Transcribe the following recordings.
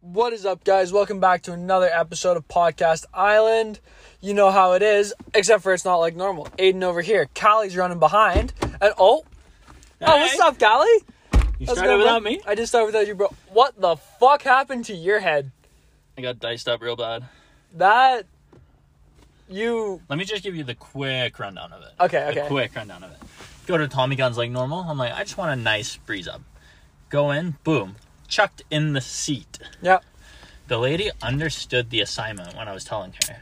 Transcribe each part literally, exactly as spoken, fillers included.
What is up, guys? Welcome back to another episode of Podcast Island. You know how it is, except for it's not like normal. Aiden over here, Callie's running behind, and oh, hey. Oh, what's up, Callie? You Let's started go, without bro. me? I just started without you, bro. What the fuck happened to your head? I got diced up real bad. That. You Let me just give you the quick rundown of it. Okay, okay. The quick rundown of it. Go to Tommy Guns like normal. I'm like, I just want a nice breeze up. Go in, boom. Chucked in the seat. Yep. The lady understood the assignment when I was telling her.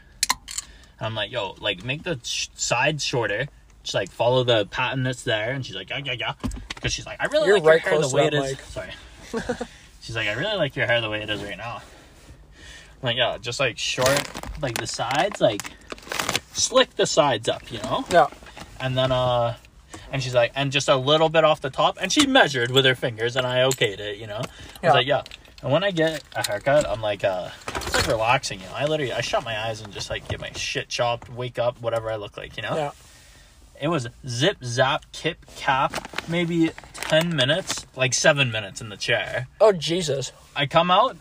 I'm like, yo, like, make the sh- side shorter. Just, like, follow the pattern that's there. And she's like, yeah, yeah, yeah. Because she's like, I really You're like right your hair the way it is. Mic. Sorry. She's like, I really like your hair the way it is right now. I'm like, yeah, just, like, short, like, the sides, like... Slick the sides up, you know? Yeah. And then, uh, and she's like, and just a little bit off the top. And she measured with her fingers, and I okayed it, you know? Yeah. I was like, yeah. And when I get a haircut, I'm like, uh, it's like relaxing, you know? I literally, I shut my eyes and just like get my shit chopped, wake up, whatever I look like, you know? Yeah. It was zip, zap, kip, cap, maybe ten minutes, like seven minutes in the chair. Oh, Jesus. I come out,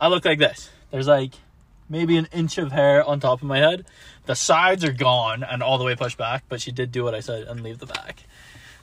I look like this. There's like... maybe an inch of hair on top of my head. The sides are gone and all the way pushed back, but she did do what I said and leave the back.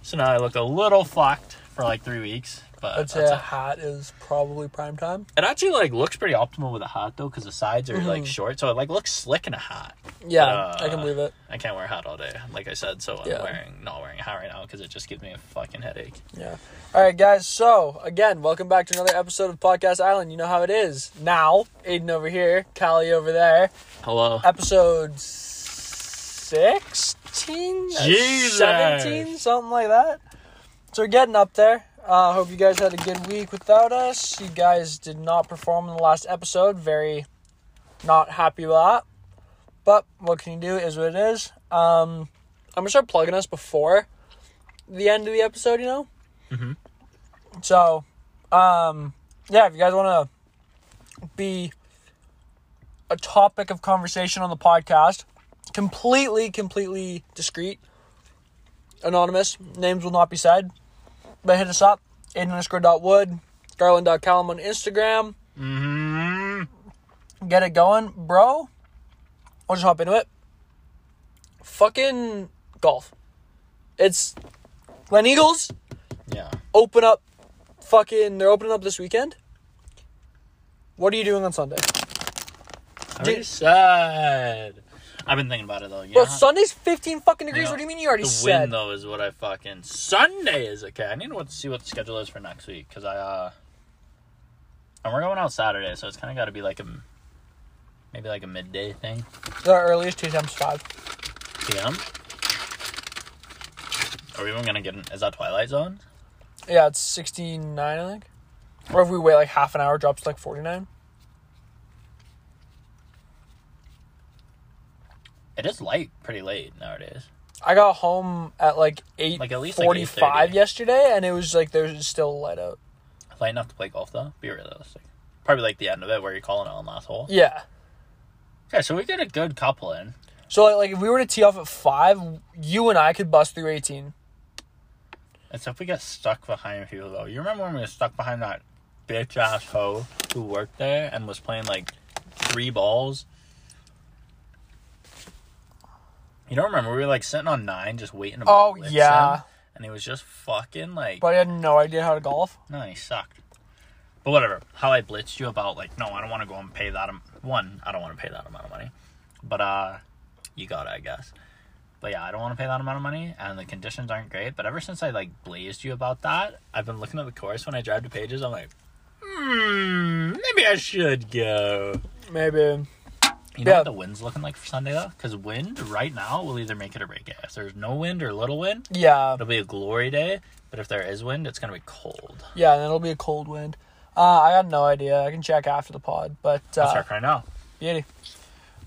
So now I look a little flocked for like three weeks. But I'd say a hat is probably prime time. It actually like looks pretty optimal with a hat though, because the sides are mm-hmm. like short, so it like looks slick in a hat. Yeah, but, uh, I can believe it. I can't wear a hat all day, like I said. So I'm yeah. wearing not wearing a hat right now because it just gives me a fucking headache. Yeah. All right, guys. So again, welcome back to another episode of Podcast Island. You know how it is. Now, Aiden over here, Callie over there. Hello. Episode sixteen, Jesus. seventeen, something like that. So we're getting up there. I uh, hope you guys had a good week without us. You guys did not perform in the last episode. Very not happy with that. But what can you do? It is what it is. Um, I'm going to start plugging us before the end of the episode, you know? Mm-hmm. So, um, yeah, if you guys want to be a topic of conversation on the podcast, completely, completely discreet, anonymous, names will not be said. But hit us up, Aiden underscore dot wood, Garland dot Callum on Instagram. Mm-hmm. Get it going, bro. I'll just hop into it. Fucking golf. It's Glen Eagles. Yeah. Open up. Fucking, they're opening up this weekend. What are you doing on Sunday? I already said. I've been thinking about it, though. You Bro, know, Sunday's fifteen fucking degrees. You know, what do you mean you already the said? The wind, though, is what I fucking... Sunday is okay. I need to see what the schedule is for next week, because I, uh... and we're going out Saturday, so it's kind of got to be like a... maybe like a midday thing. The earliest two times five p.m. Are we even going to get... an, is that Twilight Zone? Yeah, it's sixty-nine, I think. Or if we wait like half an hour, it drops to like forty-nine. It is light pretty late nowadays. I got home at like eight like at least forty-five like eight thirty yesterday, and it was like there was still light out. Light enough to play golf though. Be realistic. Probably like the end of it where you're calling it on last hole. Yeah. Okay, so we get a good couple in. So like, like if we were to tee off at five, you and I could bust through eighteen. Except if we get stuck behind people though. You remember when we were stuck behind that bitch ass hoe who worked there and was playing like three balls? You don't remember, we were, like, sitting on nine, just waiting to Oh, Blitzen, yeah. And he was just fucking, like... But I had no idea how to golf. No, he sucked. But whatever. How I blitzed you about, like, no, I don't want to go and pay that... Am- One, I don't want to pay that amount of money. But, uh, you got it, I guess. But, yeah, I don't want to pay that amount of money, and the conditions aren't great. But ever since I, like, blazed you about that, I've been looking at the course when I drive to Pages. I'm like, hmm, maybe I should go. Maybe... You know yeah. what the wind's looking like for Sunday, though? Because wind right now will either make it or break it. If there's no wind or little wind, yeah, it'll be a glory day. But if there is wind, it's going to be cold. Yeah, and it'll be a cold wind. Uh, I got no idea. I can check after the pod. But, uh, I'll check right now. Beauty.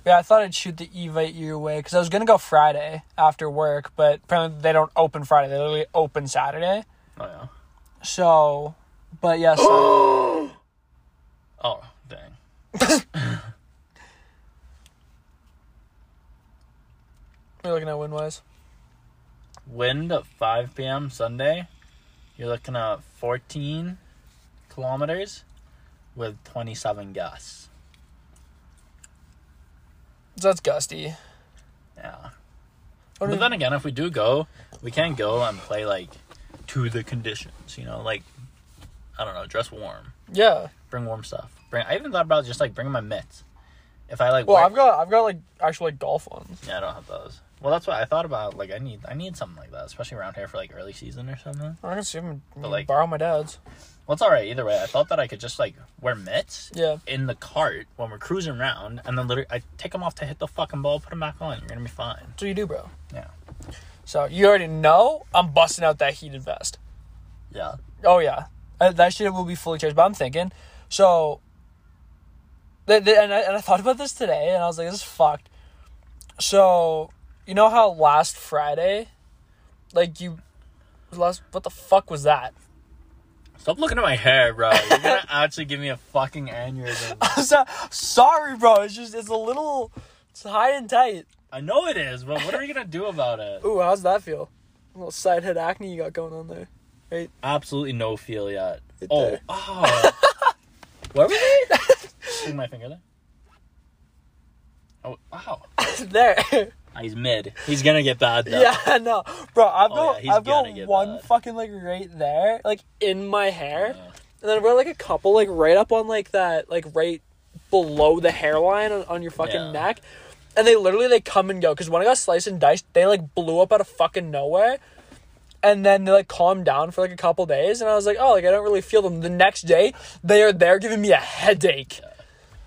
Yeah, I thought I'd shoot the Evite your way because I was going to go Friday after work. But apparently they don't open Friday. They literally open Saturday. Oh, yeah. So, but yes. Yeah, so... oh, dang. We're looking at wind-wise. wind at five p.m. Sunday, you're looking at fourteen kilometers with twenty-seven gusts. So that's gusty. Yeah. What but then we- again, if we do go, we can go and play, like, to the conditions, you know? Like, I don't know, dress warm. Yeah. Bring warm stuff. Bring. I even thought about just, like, bringing my mitts. If I, like... Well, wear- I've got, I've got, like, actual, like, golf ones. Yeah, I don't have those. Well, that's what I thought about. Like, I need I need something like that, especially around here for, like, early season or something. I can see them, but, like, borrow my dad's. Well, it's all right. Either way, I thought that I could just, like, wear mitts yeah. in the cart when we're cruising around, and then literally I take them off to hit the fucking ball, put them back on. You're going to be fine. So you do, bro. Yeah. So you already know I'm busting out that heated vest. Yeah. Oh, yeah. That shit will be fully charged, but I'm thinking. So, and I, and I thought about this today, and I was like, this is fucked. So... You know how last Friday, like, you, last, what the fuck was that? Stop looking at my hair, bro. You're gonna actually give me a fucking aneurysm. So, sorry, bro. It's just, it's a little, it's high and tight. I know it is, but what are you gonna do about it? Ooh, how's that feel? A little side head acne you got going on there, right? Absolutely no feel yet. Right oh. oh. Where were we? See my finger there? Oh, wow. There. He's mid. He's gonna get bad, though. Yeah, no. Bro, I've got, oh, yeah, I've got one bad. Fucking, like, right there, like, in my hair. Yeah. And then I've got, like, a couple, like, right up on, like, that, like, right below the hairline on, on your fucking yeah. neck. And they literally, they come and go. Because when I got sliced and diced, they, like, blew up out of fucking nowhere. And then they, like, calmed down for, like, a couple days. And I was like, oh, like, I don't really feel them. The next day, they are there giving me a headache. Yeah.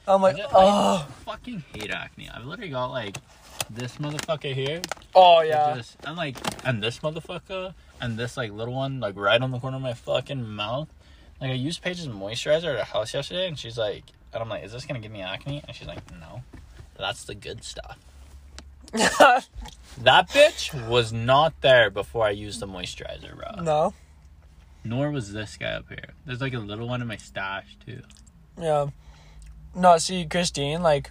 I'm like, I oh. I fucking hate acne. I've literally got, like... this motherfucker here. Oh, yeah. Just, and, like, and this motherfucker, and this, like, little one, like, right on the corner of my fucking mouth. Like, I used Paige's moisturizer at her house yesterday, and she's like, and I'm like, is this going to give me acne? And she's like, no. That's the good stuff. That bitch was not there before I used the moisturizer, bro. No. Nor was this guy up here. There's, like, a little one in my stash, too. Yeah. No, see, Christine, like,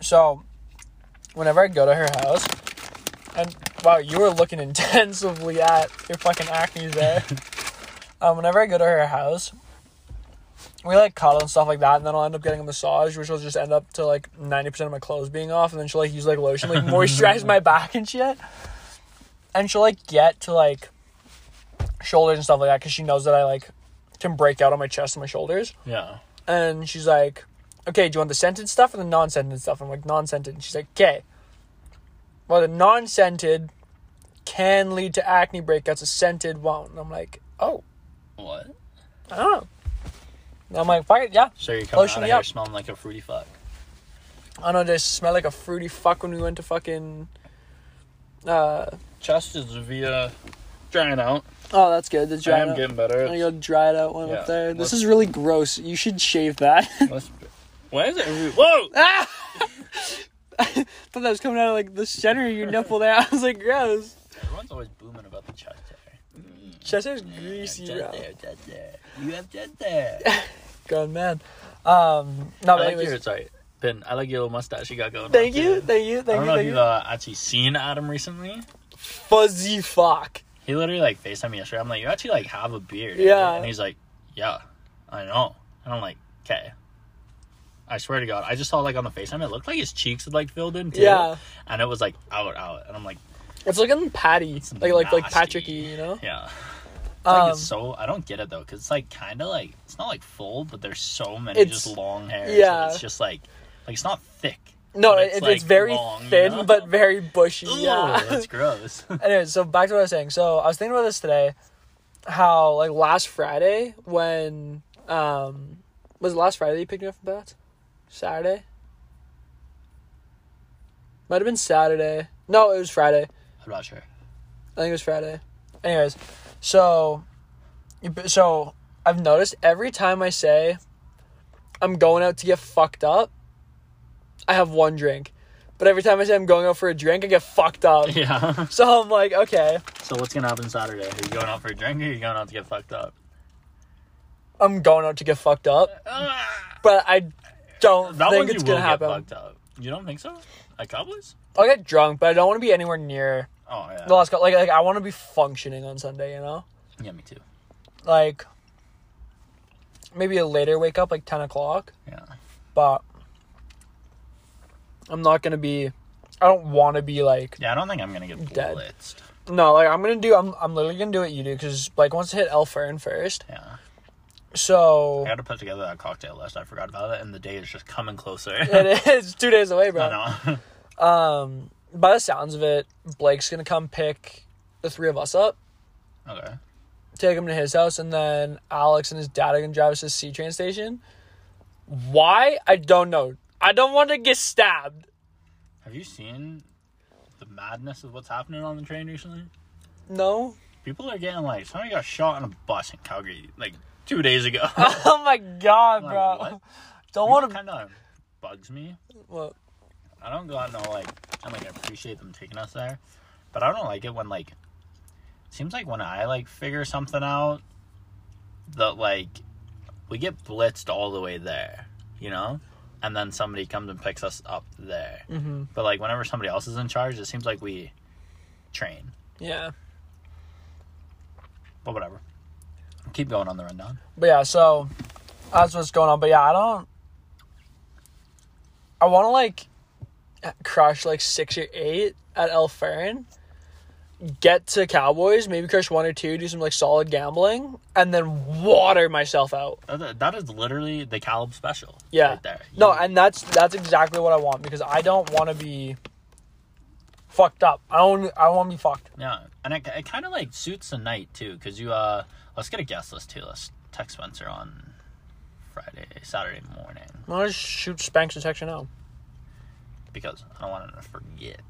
so... whenever I go to her house, and wow, you were looking intensively at your fucking acne there. um, whenever I go to her house, we, like, cuddle and stuff like that, and then I'll end up getting a massage, which will just end up to, like, ninety percent of my clothes being off, and then she'll, like, use, like, lotion, like, moisturize my back and shit. And she'll, like, get to, like, shoulders and stuff like that, because she knows that I, like, can break out on my chest and my shoulders. Yeah. And she's like... okay, do you want the scented stuff or the non-scented stuff? I'm like, non-scented. And she's like, okay. Well, the non-scented can lead to acne breakouts. The scented won't. And I'm like, oh. What? I don't know. And I'm like, fuck it, yeah. So you're coming Lotion out of here up. Smelling like a fruity fuck. I know, they smell like a fruity fuck when we went to fucking... Uh, Chest is via drying out. Oh, that's good. That's drying out. I am out. Getting better. I got dried out one yeah, up there. This is really gross. You should shave that. Let's... why is it? Every- Whoa! Ah! I thought that was coming out of, like, the center of your nipple there. I was like, gross. Everyone's always booming about the chest hair. Mm. Chest hair's greasy, yeah, chest bro. Hair, chest hair. You have chest hair. God, man. Um, no, I like anyways. Your, sorry, Ben, I like your little mustache you got going thank on. You, thank you, thank you, thank you. I don't know if you've uh, actually seen Adam recently. Fuzzy fuck. He literally, like, FaceTimed me yesterday. I'm like, you actually, like, have a beard. Yeah. And he's like, yeah, I know. And I'm like, okay. I swear to God, I just saw, like, on the FaceTime, it looked like his cheeks had, like, filled in, too. Yeah. And it was, like, out, out. And I'm like... it's looking patty. It's like, like, like Patricky, you know? Yeah. It's, um, like, it's so... I don't get it, though, because it's, like, kind of, like... it's not, like, full, but there's so many just long hairs. Yeah. It's just, like... like, it's not thick. No, it's, it, like, it's very long, thin, you know? But very bushy. Ooh, yeah. That's gross. Anyway, so back to what I was saying. So, I was thinking about this today, how, like, last Friday, when... Um, was it last Friday you picked me up from bats? Saturday? Might have been Saturday. No, it was Friday. I'm not sure. I think it was Friday. Anyways, so so I've noticed every time I say I'm going out to get fucked up, I have one drink. But every time I say I'm going out for a drink, I get fucked up. Yeah. So I'm like, okay. So what's going to happen Saturday? Are you going out for a drink or are you going out to get fucked up? I'm going out to get fucked up. But I... don't that think it's gonna happen. You don't think so? At Cowboys? I'll get drunk, but I don't want to be anywhere near Oh, yeah. The last couple, like, like I want to be functioning on Sunday, you know? Yeah, me too. Like, maybe a later wake up, like ten o'clock. Yeah. But I'm not going to be... I don't want to be, like... Yeah, I don't think I'm going to get dead. blitzed. No, like, I'm going to do... I'm I'm literally going to do what you do, because, like, once I hit El Farin first... Yeah. So... I had to put together that cocktail list. I forgot about it, and the day is just coming closer. It is. Two days away, bro. No, no. um, by the sounds of it, Blake's going to come pick the three of us up. Okay. Take him to his house, and then Alex and his dad are going to drive us to the C-Train station. Why? I don't know. I don't want to get stabbed. Have you seen the madness of what's happening on the train recently? No. People are getting, like, somebody got shot on a bus in Calgary, like, two days ago. Oh, my God, like, bro. What? Don't want to... kind of bugs me. What? I don't go out and, like, and, like, I appreciate them taking us there, but I don't like it when, like, it seems like when I, like, figure something out that, like, we get blitzed all the way there, you know? And then somebody comes and picks us up there. Mm-hmm. But, like, whenever somebody else is in charge, it seems like we train. Yeah. But whatever. Keep going on the rundown. But, yeah, so that's what's going on. But, yeah, I don't... I want to, like, crush, like, six or eight at El Farin. Get to Cowboys. Maybe crush one or two. Do some, like, solid gambling. And then water myself out. That is literally the Caleb special. Yeah. Right there. You... No, and that's that's exactly what I want. Because I don't want to be fucked up. I don't I want to be fucked. Yeah. And it, it kind of, like, suits the night, too. Because you, uh... Let's get a guest list, too. Let's text Spencer on Friday, Saturday morning. I'll just shoot Spanks a text right now. Because I don't want him to forget.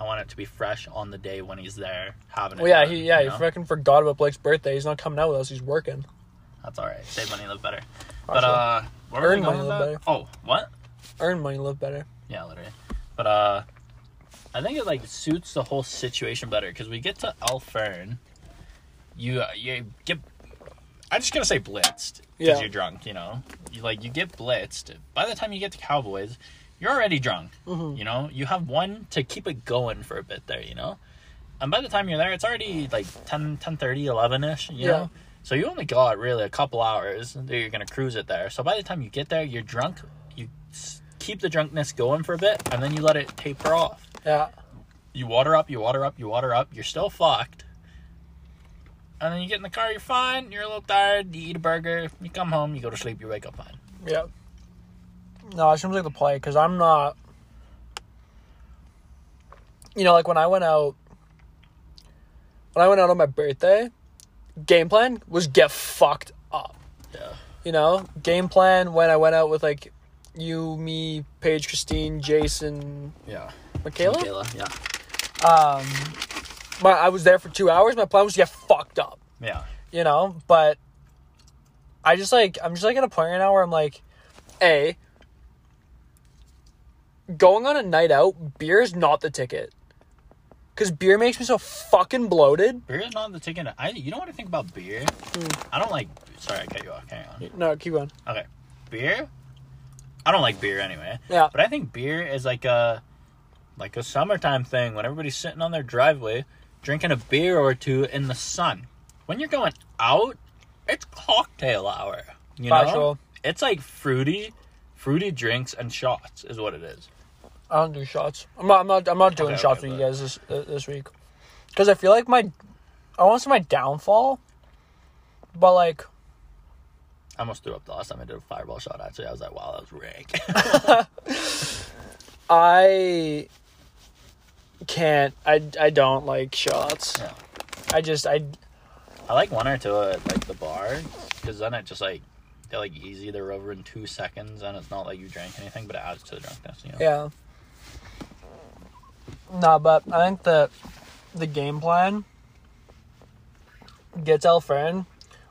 I want it to be fresh on the day when he's there having it. Well, yeah, done, he yeah, you know? He freaking forgot about Blake's birthday. He's not coming out with us. He's working. That's all right. Save money, live better. But uh, what were we going about? Oh, what? Earn money, live better. Yeah, literally. But uh, I think it like suits the whole situation better because we get to El Farin. You uh, you get. I'm just gonna say blitzed because yeah. you're drunk. You know, you like you get blitzed. By the time you get to Cowboys. You're already drunk, mm-hmm. you know? You have one to keep it going for a bit there, you know? And by the time you're there, it's already, like, ten, ten thirty, eleven-ish, you yeah. know? So you only got, really, a couple hours that you're going to cruise it there. So by the time you get there, you're drunk. You keep the drunkenness going for a bit, and then you let it taper off. Yeah. You water up, you water up, you water up. You're still fucked. And then you get in the car, you're fine. You're a little tired. You eat a burger. You come home. You go to sleep. You wake up fine. Yeah. No, it seems like the play, because I'm not... You know, like, when I went out... When I went out on my birthday, game plan was get fucked up. Yeah. You know? Game plan when I went out with, like, you, me, Paige, Christine, Jason... Yeah. Michaela? Michaela, yeah. Um, my, I was there for two hours. My plan was to get fucked up. Yeah. You know? But I just, like... I'm just, like, at a point right now where I'm, like, A... Going on a night out, beer is not the ticket. Because beer makes me so fucking bloated. Beer is not the ticket. I, you don't want to think about beer. Mm. I don't like... Sorry, I cut you off. Carry on. No, keep going. Okay. Beer? I don't like beer anyway. Yeah. But I think beer is like a... Like a summertime thing when everybody's sitting on their driveway drinking a beer or two in the sun. When you're going out, it's cocktail hour. You Factual. know? It's like fruity, fruity drinks and shots is what it is. I don't do shots. I'm not. I'm not. I'm not doing okay, shots okay, with you guys this this week, because I feel like my, I want to say my downfall, but like, I almost threw up the last time I did a fireball shot. Actually, I was like, wow, that was rank. I can't. I, I don't like shots. Yeah. I just I. I like one or two at like the bar, because then it just like. They're, like, easy. They're over in two seconds, and it's not like you drank anything, but it adds to the drunkenness, you know? Yeah. Nah, but I think that the game plan gets El Farin,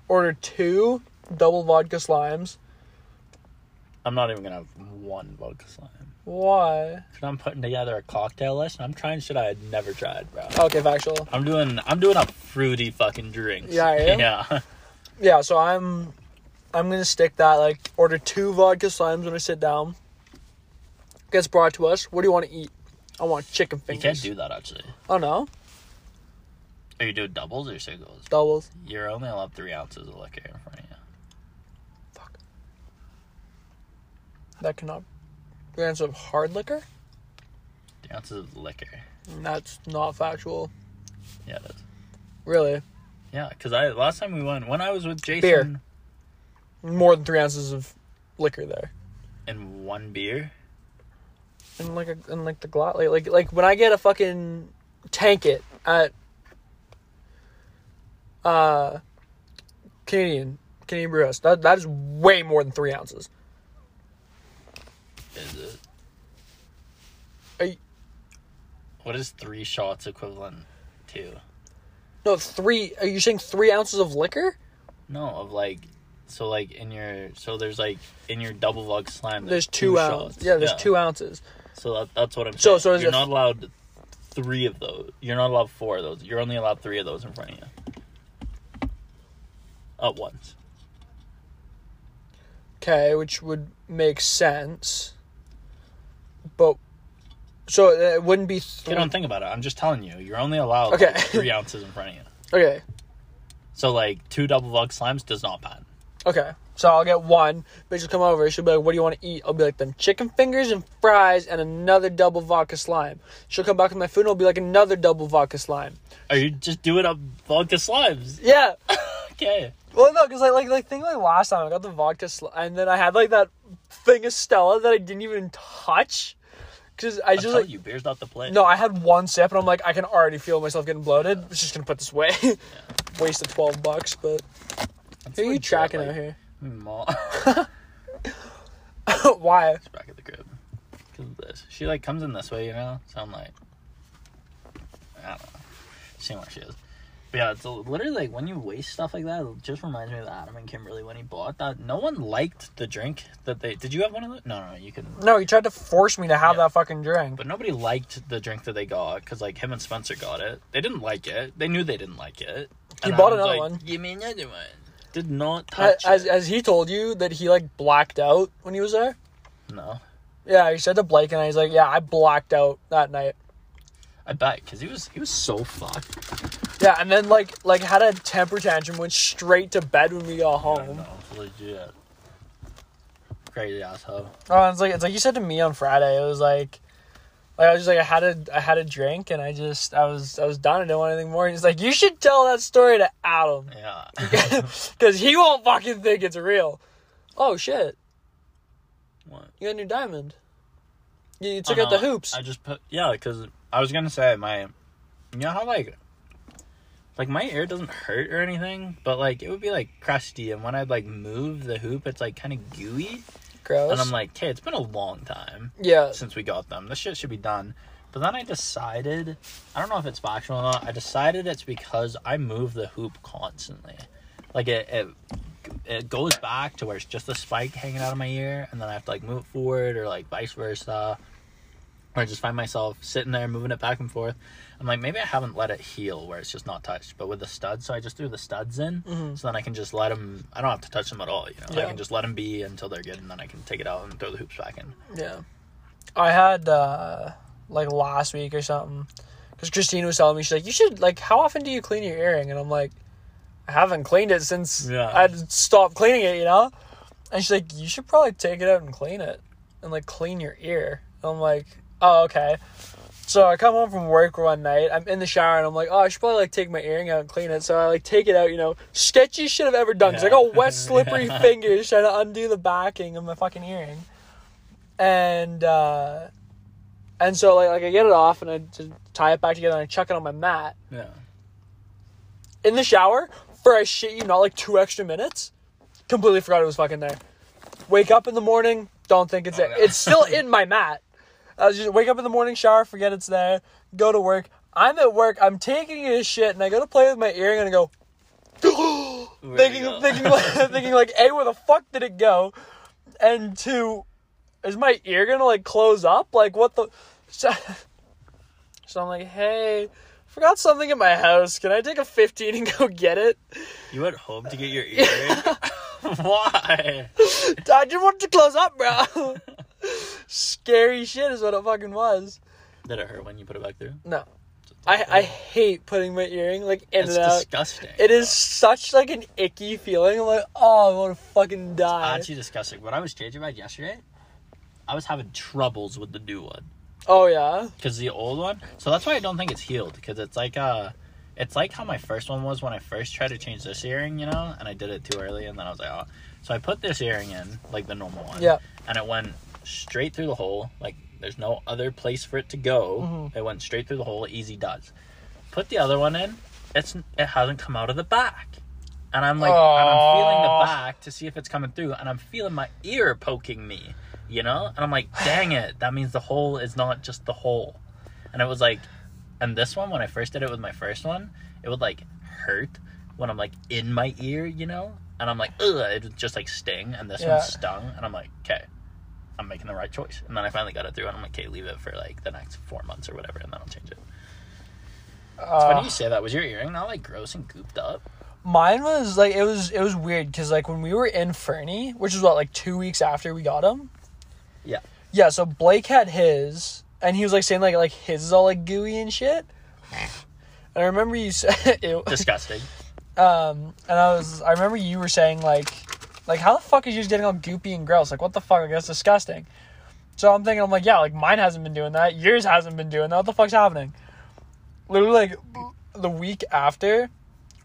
order two double vodka slimes. I'm not even going to have one vodka slime. Why? Because I'm putting together a cocktail list, and I'm trying shit I had never tried, bro. Okay, factual. I'm doing I'm doing a fruity fucking drink. Yeah, I am? Yeah. Yeah, so I'm... I'm going to stick that, like, order two vodka slimes when I sit down. Gets brought to us. What do you want to eat? I want chicken fingers. You can't do that, actually. Oh, no? Are you doing doubles or singles? Doubles. You're only allowed three ounces of liquor in front of you. Fuck. That cannot... Three ounces of hard liquor? Three ounces of liquor. That's not factual. Yeah, it is. Really? Yeah, because I last time we went, when I was with Jason... Beer. More than three ounces of liquor there. And one beer? And like a, and like the glass... Like, like, like when I get a fucking tank it at... Uh, Canadian, Canadian Brew House. That, that is way more than three ounces. Is it? I, what is three shots equivalent to? No, three, are you saying three ounces of liquor? No, of like, so like in your, so there's like, in your double log slime, there's, there's two, two ounces. Shots. Yeah, there's yeah. two ounces. So that, that's what I'm saying. So, so You're not f- allowed three of those. You're not allowed four of those. You're only allowed three of those in front of you. At once. Okay, which would make sense. But, so it wouldn't be three. Okay, don't think about it. I'm just telling you. You're only allowed okay. like, three ounces in front of you. Okay. So, like, two double log slimes does not pass. Okay. So, I'll get one. Bitch will come over. She'll be like, what do you want to eat? I'll be like, them chicken fingers and fries and another double vodka slime. She'll come back with my food and I'll be like, another double vodka slime. Are you just doing up vodka slimes? Yeah. Okay. Well, no, because, like, like, like, think, like, last time I got the vodka sl- and then I had, like, that thing of Stella that I didn't even touch, because I just, like... you, beer's not the play. No, I had one sip, and I'm like, I can already feel myself getting bloated. Yeah. I'm just gonna put this away. Yeah. Waste of twelve bucks, but... That's who are you tracking like, out here? Mall. Why? She's back at the crib. Because of this. She, like, comes in this way, you know? So I'm like... I don't know. See where she is. But yeah, it's literally, like, when you waste stuff like that, it just reminds me of Adam and Kimberly when he bought that. No one liked the drink that they... Did you have one of those? No, no, you couldn't. No, he tried to force me to have yeah. that fucking drink. But nobody liked the drink that they got, because, like, him and Spencer got it. They didn't like it. They knew they didn't like it. He and bought Adam's another like, one. Give me another one. Did not touch as, it. As, as he told you that he, like, blacked out when he was there? No. Yeah, he said to Blake, and I was like, yeah, I blacked out that night. I bet, because he was, he was so fucked. Yeah, and then, like, like had a temper tantrum, went straight to bed when we got home. No, legit. Crazy asshole. Oh, it's like, it's like you said to me on Friday, it was like, like, I was just like, I had a, I had a drink, and I just, I was, I was done, I didn't want anything more, and he's like, you should tell that story to Adam. Yeah. Because he won't fucking think it's real. Oh, shit. What? You got a new diamond. You, you took oh, out no, the hoops. I just put, yeah, because I was gonna say, my, you know how, like, like, my ear doesn't hurt or anything, but, like, it would be, like, crusty. And when I'd, like, move the hoop, it's, like, kind of gooey. Gross. And I'm like, okay, it's been a long time. Yeah. Since we got them. This shit should be done. But then I decided, I don't know if it's factual or not, I decided it's because I move the hoop constantly. Like, it it, it goes back to where it's just a spike hanging out of my ear, and then I have to, like, move it forward or, like, vice versa. Or I just find myself sitting there moving it back and forth. I'm like, maybe I haven't let it heal where it's just not touched. But with the studs, so I just threw the studs in. Mm-hmm. So then I can just let them, I don't have to touch them at all. You know, yeah. I can just let them be until they're good. And then I can take it out and throw the hoops back in. Yeah. I had, uh, like, last week or something. Because Christine was telling me, she's like, you should, like, how often do you clean your earring? And I'm like, I haven't cleaned it since yeah. I stopped cleaning it, you know? And she's like, you should probably take it out and clean it. And, like, clean your ear. And I'm like... Oh, okay. So I come home from work one night. I'm in the shower, and I'm like, oh, I should probably, like, take my earring out and clean it. So I, like, take it out, you know. Sketchy shit I've ever done. Because yeah. I got wet, slippery yeah. fingers trying to undo the backing of my fucking earring. And, uh... And so, like, like I get it off, and I just tie it back together, and I chuck it on my mat. Yeah. In the shower, for, I shit you not, like, two extra minutes. Completely forgot it was fucking there. Wake up in the morning, don't think it's oh, there. Yeah. It's still in my mat. I just wake up in the morning, shower, forget it's there, go to work. I'm at work, I'm taking a shit, and I go to play with my earring, and I go, thinking, go? thinking, like, thinking, like, A, where the fuck did it go? And two, is my ear gonna, like, close up? Like, what the... So, so I'm like, hey, forgot something at my house. Can I take a fifteen and go get it? You went home to get your earring? Why? I just wanted to close up, bro. Scary shit is what it fucking was. Did it hurt when you put it back through? No. I, I hate putting my earring, like, in That's and out. It's disgusting. It is such, like, an icky feeling. I'm like, oh, I want to fucking die. It's actually disgusting. When I was changing mine yesterday, I was having troubles with the new one. Oh, yeah? Because the old one... So that's why I don't think it's healed. Because it's like uh, it's like how my first one was when I first tried to change this earring, you know? And I did it too early, and then I was like, oh. So I put this earring in, like the normal one. Yeah. And it went straight through the hole. Like, there's no other place for it to go. Mm-hmm. It went straight through the hole. Easy does. Put the other one in. It's It hasn't come out of the back. And I'm like... Aww. And I'm feeling the back to see if it's coming through. And I'm feeling my ear poking me. You know? And I'm like, dang it. That means the hole is not just the hole. And it was like... And this one, when I first did it with my first one, it would, like, hurt when I'm, like, in my ear, you know? And I'm like, ugh. It would just, like, sting. And this yeah. one stung. And I'm like, okay. I'm making the right choice. And then I finally got it through. And I'm like, okay, leave it for, like, the next four months or whatever. And then I'll change it. It's uh, funny you say that. Was your earring not, like, gross and gooped up? Mine was, like, it was it was weird. Because, like, when we were in Fernie, which is, what, like, two weeks after we got him? Yeah. Yeah, so Blake had his, and he was, like, saying, like, like his is all, like, gooey and shit. And I remember you said... Ew. Disgusting. Um, and I was... I remember you were saying, like, like, how the fuck is yours getting all goopy and gross? Like, what the fuck? Like, that's disgusting. So I'm thinking, I'm like, yeah, like, mine hasn't been doing that. Yours hasn't been doing that. What the fuck's happening? Literally, like, the week after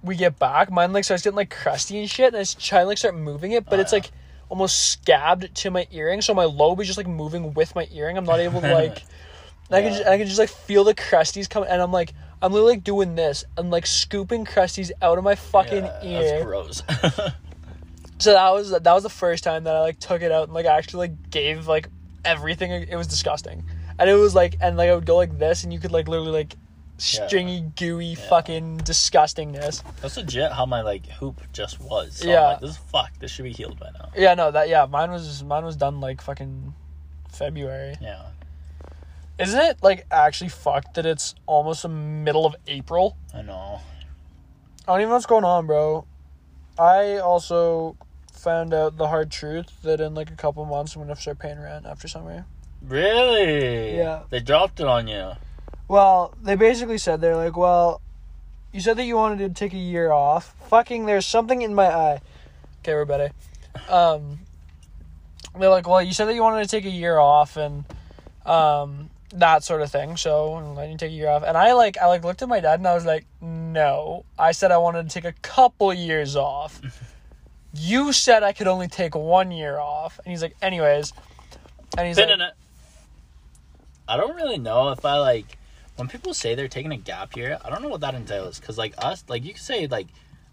we get back, mine, like, starts getting, like, crusty and shit, and I try and, like, start moving it, but oh, it's, yeah. like... almost scabbed to my earring, so my lobe is just like moving with my earring. I'm not able to like yeah. I can just I can just like feel the crusties coming, and I'm like I'm literally like doing this and like scooping crusties out of my fucking yeah, ear. That's gross. So that was that was the first time that I like took it out and like actually like gave like everything. It was disgusting. And it was like and like I would go like this and you could like literally like stringy yeah. gooey yeah. fucking disgustingness. That's legit how my like hoop just was. So yeah, I'm like, this is fucked. This should be healed by now. Yeah, no, that yeah, mine was mine was done like fucking February. Yeah, isn't it like actually fucked that it's almost the middle of April? I know. I don't even know what's going on, bro. I also found out the hard truth that in like a couple months I'm gonna start paying rent after summer. Really? Yeah. They dropped it on you. Well, they basically said, they're like, well, you said that you wanted to take a year off. Fucking, there's something in my eye. Okay, we're better. Um, they're like, well, you said that you wanted to take a year off and um, that sort of thing. So I'm letting you take a year off. And I, like, I like looked at my dad and I was like, no. I said I wanted to take a couple years off. You said I could only take one year off. And he's like, anyways. And he's Been like... In it. I don't really know if I, like... When people say they're taking a gap year, I don't know what that entails. Because, like, us, like, you could say, like,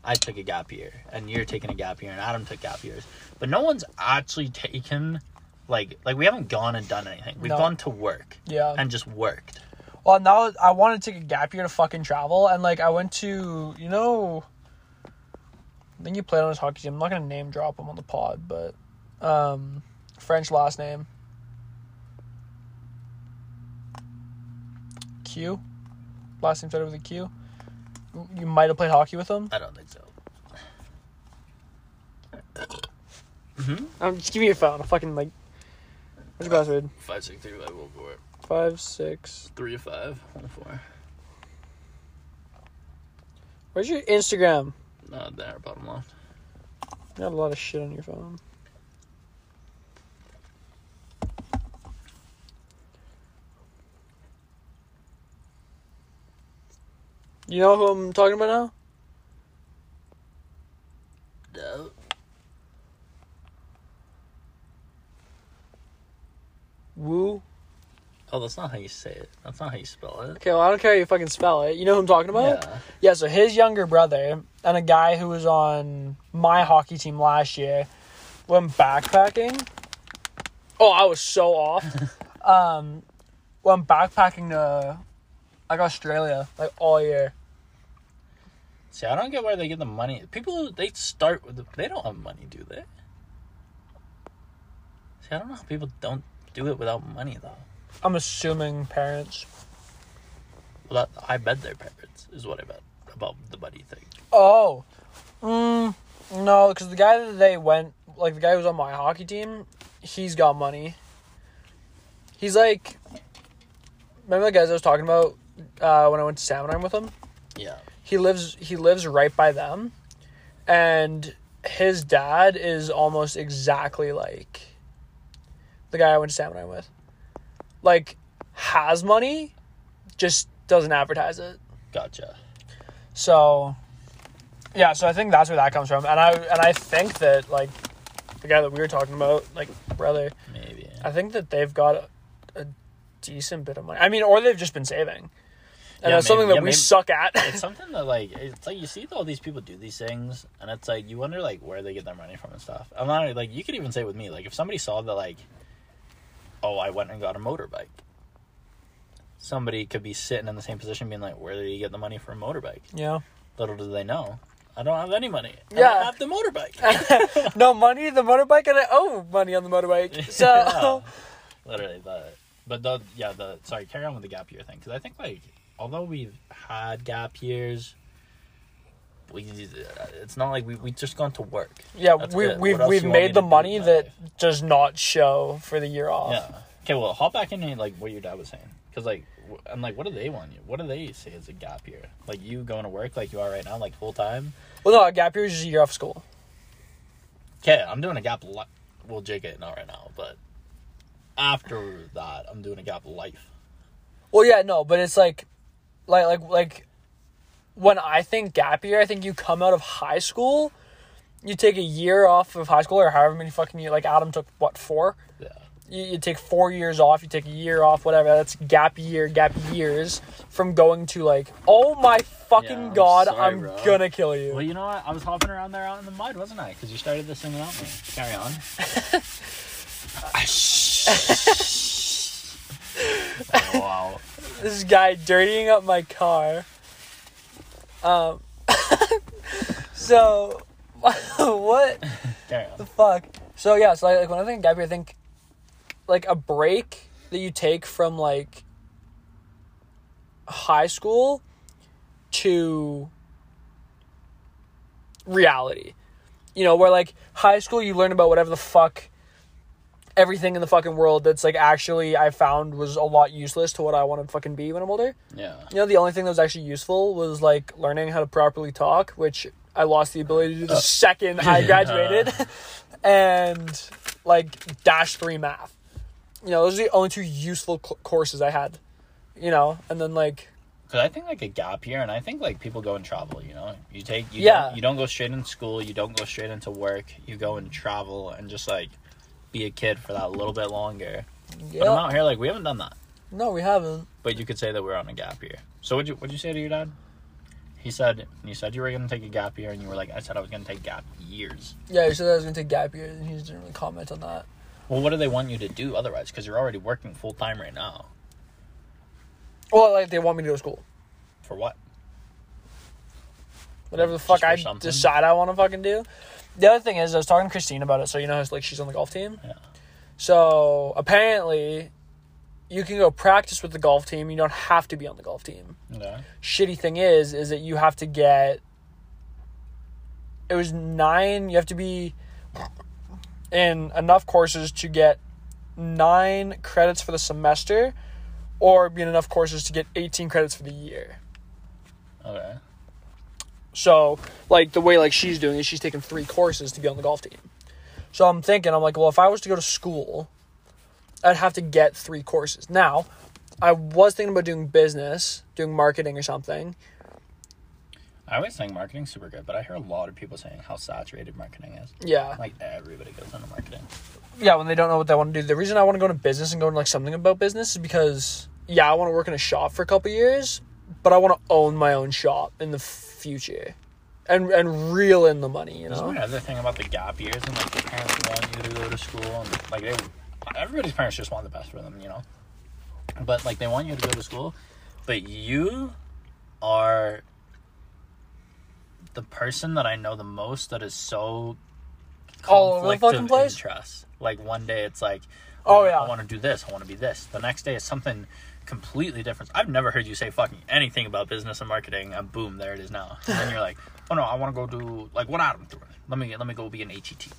I took a gap year, and you're taking a gap year, and Adam took gap years. But no one's actually taken, like, like we haven't gone and done anything. We've no. gone to work. Yeah. And just worked. Well, now I wanted to take a gap year to fucking travel. And, like, I went to, you know, I think you played on his hockey team. I'm not going to name drop him on the pod, but um, French last name. Q, last name started with a Q. You might have played hockey with him. I don't think so. Mm-hmm. Um, just give me your phone. I'll fucking like. What's your password? Five six three five one four. Five six three five one four. Where's your Instagram? Not there, bottom left. You got a lot of shit on your phone. You know who I'm talking about now? No. Woo. Oh, that's not how you say it. That's not how you spell it. Okay, well, I don't care how you fucking spell it. You know who I'm talking about? Yeah. Yeah, so his younger brother and a guy who was on my hockey team last year went backpacking. Oh, I was so off. um, went backpacking to, like, Australia, like, all year. See, I don't get where they get the money. People, they start with... The, they don't have money, do they? See, I don't know how people don't do it without money, though. I'm assuming parents. Well, that, I bet their parents is what I bet about the money thing. Oh. Mm, no, because the guy that they went... Like, the guy who was on my hockey team, he's got money. He's, like... Remember the guys I was talking about uh, when I went to Salmonine with him. Yeah. He lives he lives right by them, and his dad is almost exactly like the guy I went to Salmonine with. Like, has money, just doesn't advertise it. Gotcha. So, yeah, so I think that's where that comes from. And I and I think that, like, the guy that we were talking about, like, brother. Maybe. Yeah. I think that they've got a, a decent bit of money. I mean, or they've just been saving. And yeah, that's maybe. something that yeah, we maybe. suck at. It's something that, like, it's like you see all these people do these things, and it's like, you wonder, like, where they get their money from and stuff. I'm not, like, you could even say it with me. Like, if somebody saw that, like, oh, I went and got a motorbike. Somebody could be sitting in the same position being like, where did you get the money for a motorbike? Yeah. Little do they know. I don't have any money. Yeah. I don't have the motorbike. No money, the motorbike, and I owe money on the motorbike. So. No. Literally, but, but the, yeah, the, sorry, carry on with the gap year thing. Because I think, like, although we've had gap years, we it's not like we, we've just gone to work. Yeah, That's we, good. we've, we've made the money that life? does not show for the year off. Yeah. Okay, well, hop back into, like, what your dad was saying. Because, like, I'm like, what do they want you? What do they say is a gap year? Like, you going to work like you are right now, like, full-time? Well, no, a gap year is just a year off school. Okay, I'm doing a gap... Li- well, J K, not right now, but after that, I'm doing a gap life. Well, yeah, no, but it's, like, like, like, like, when I think gap year, I think you come out of high school, you take a year off of high school, or however many fucking years, like, Adam took, what, four? Yeah. You take four years off, you take a year off, whatever. That's gap year, gap years from going to, like, oh my fucking yeah, I'm god, sorry, I'm bro. gonna kill you. Well, you know what? I was hopping around there out in the mud, wasn't I? Because you started this thing without me. Carry on. Oh, wow. This guy dirtying up my car. Um. So, what the fuck? So, yeah, so, like, when I think gap year, I think, like, a break that you take from, like, high school to reality. You know, where, like, high school, you learn about whatever the fuck, everything in the fucking world that's, like, actually I found was a lot useless to what I want to fucking be when I'm older. Yeah. You know, the only thing that was actually useful was, like, learning how to properly talk, which I lost the ability to do the uh, second yeah. I graduated. And, like, dash three math. You know, those are the only two useful cl- courses I had, you know, and then, like... Because I think, like, a gap year, and I think, like, people go and travel, you know? You take... You yeah. Don't, you don't go straight into school, you don't go straight into work, you go and travel and just, like, be a kid for that little bit longer. Yeah. But I'm out here, like, we haven't done that. No, we haven't. But you could say that we're on a gap year. So what'd you, what'd you say to your dad? He said... You said you were going to take a gap year, and you were like, I said I was going to take gap years. Yeah, you said I was going to take gap years, and he just didn't really comment on that. Well, what do they want you to do otherwise? Because you're already working full-time right now. Well, like, they want me to go to school. For what? Whatever the fuck I something. decide I want to fucking do. The other thing is, I was talking to Christine about it. So, you know, like, she's on the golf team? Yeah. So, apparently, you can go practice with the golf team. You don't have to be on the golf team. Yeah. Shitty thing is, is that you have to get... It was nine... You have to be... in enough courses to get nine credits for the semester, or be in enough courses to get eighteen credits for the year. Okay. So, like, the way, like, she's doing it, she's taking three courses to be on the golf team. So I'm thinking, I'm like, well, if I was to go to school, I'd have to get three courses. Now, I was thinking about doing business, doing marketing or something. I always think marketing's super good, but I hear a lot of people saying how saturated marketing is. Yeah. Like, everybody goes into marketing. Yeah, when they don't know what they want to do. The reason I want to go into business and go into, like, something about business is because, yeah, I want to work in a shop for a couple years, but I want to own my own shop in the future and and reel in the money, you know? There's another thing about the gap years, and, like, the parents want you to go to school, and, like, they, everybody's parents just want the best for them, you know? But, like, they want you to go to school, but you are... the person that I know the most that is so conflict of interest. Like, one day it's like, oh, oh yeah, I want to do this, I want to be this. The next day is something completely different. I've never heard you say fucking anything about business and marketing, and boom, there it is now. And then you're like, oh no, I want to go do like what Adam threw. Let me let me go be an H E T.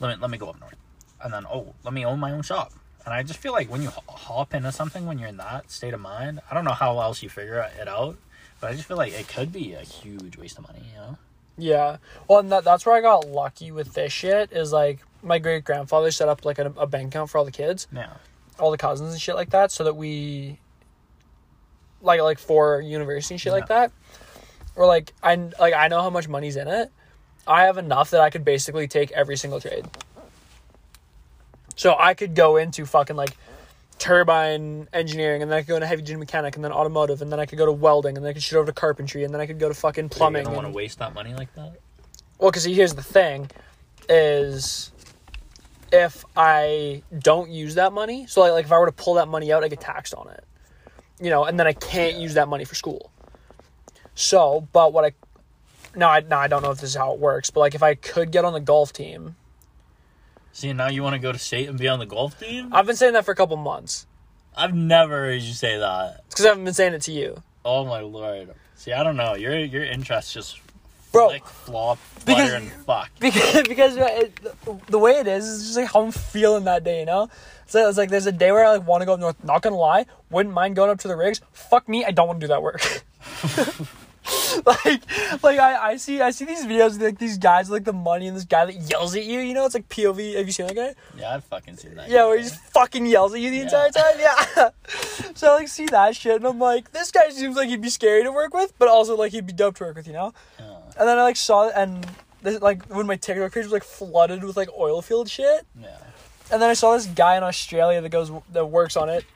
Let me let me go up north, and then oh, let me own my own shop. And I just feel like when you hop into something, when you're in that state of mind, I don't know how else you figure it out, but I just feel like it could be a huge waste of money, you know? Yeah. Well, and that, that's where I got lucky with this shit, is, like, my great-grandfather set up, like, a, a bank account for all the kids. Yeah. All the cousins and shit like that, so that we, like, like for university and shit yeah. like that. Or, like I, like, I know how much money's in it. I have enough that I could basically take every single trade. So I could go into fucking, like, turbine engineering, and then I could go into heavy duty mechanic, and then automotive, and then I could go to welding, and then I could shoot over to carpentry, and then I could go to fucking plumbing. So you don't want to waste that money like that? Well, because here's the thing, is if I don't use that money, so, like, like if I were to pull that money out, I get taxed on it. You know, and then I can't yeah. use that money for school. So, but what I... Now I, now, I don't know if this is how it works, but, like, if I could get on the golf team... See, now you want to go to state and be on the golf team? I've been saying that for a couple months. I've never heard you say that. It's because I haven't been saying it to you. Oh, my Lord. See, I don't know. Your your interests just Bro, flick, flop, because, butter, and fuck. Because, because it, the way it is, it's just, like, how I'm feeling that day, you know? So it's like there's a day where I, like, want to go up north. Not going to lie. Wouldn't mind going up to the rigs. Fuck me. I don't want to do that work. like like I, I see I see these videos, like, these guys, like, the money, and this guy that yells at you, you know, it's like P O V. Have you seen that guy? Yeah, I've fucking seen that guy. Yeah, where he just fucking yells at you the yeah. entire time. Yeah. So I, like, see that shit, and I'm like, this guy seems like he'd be scary to work with, but also, like, he'd be dope to work with, you know? Yeah. And then I, like, saw and this, like, when my TikTok page was, like, flooded with, like, oil field shit. Yeah. And then I saw this guy in Australia that goes that works on it.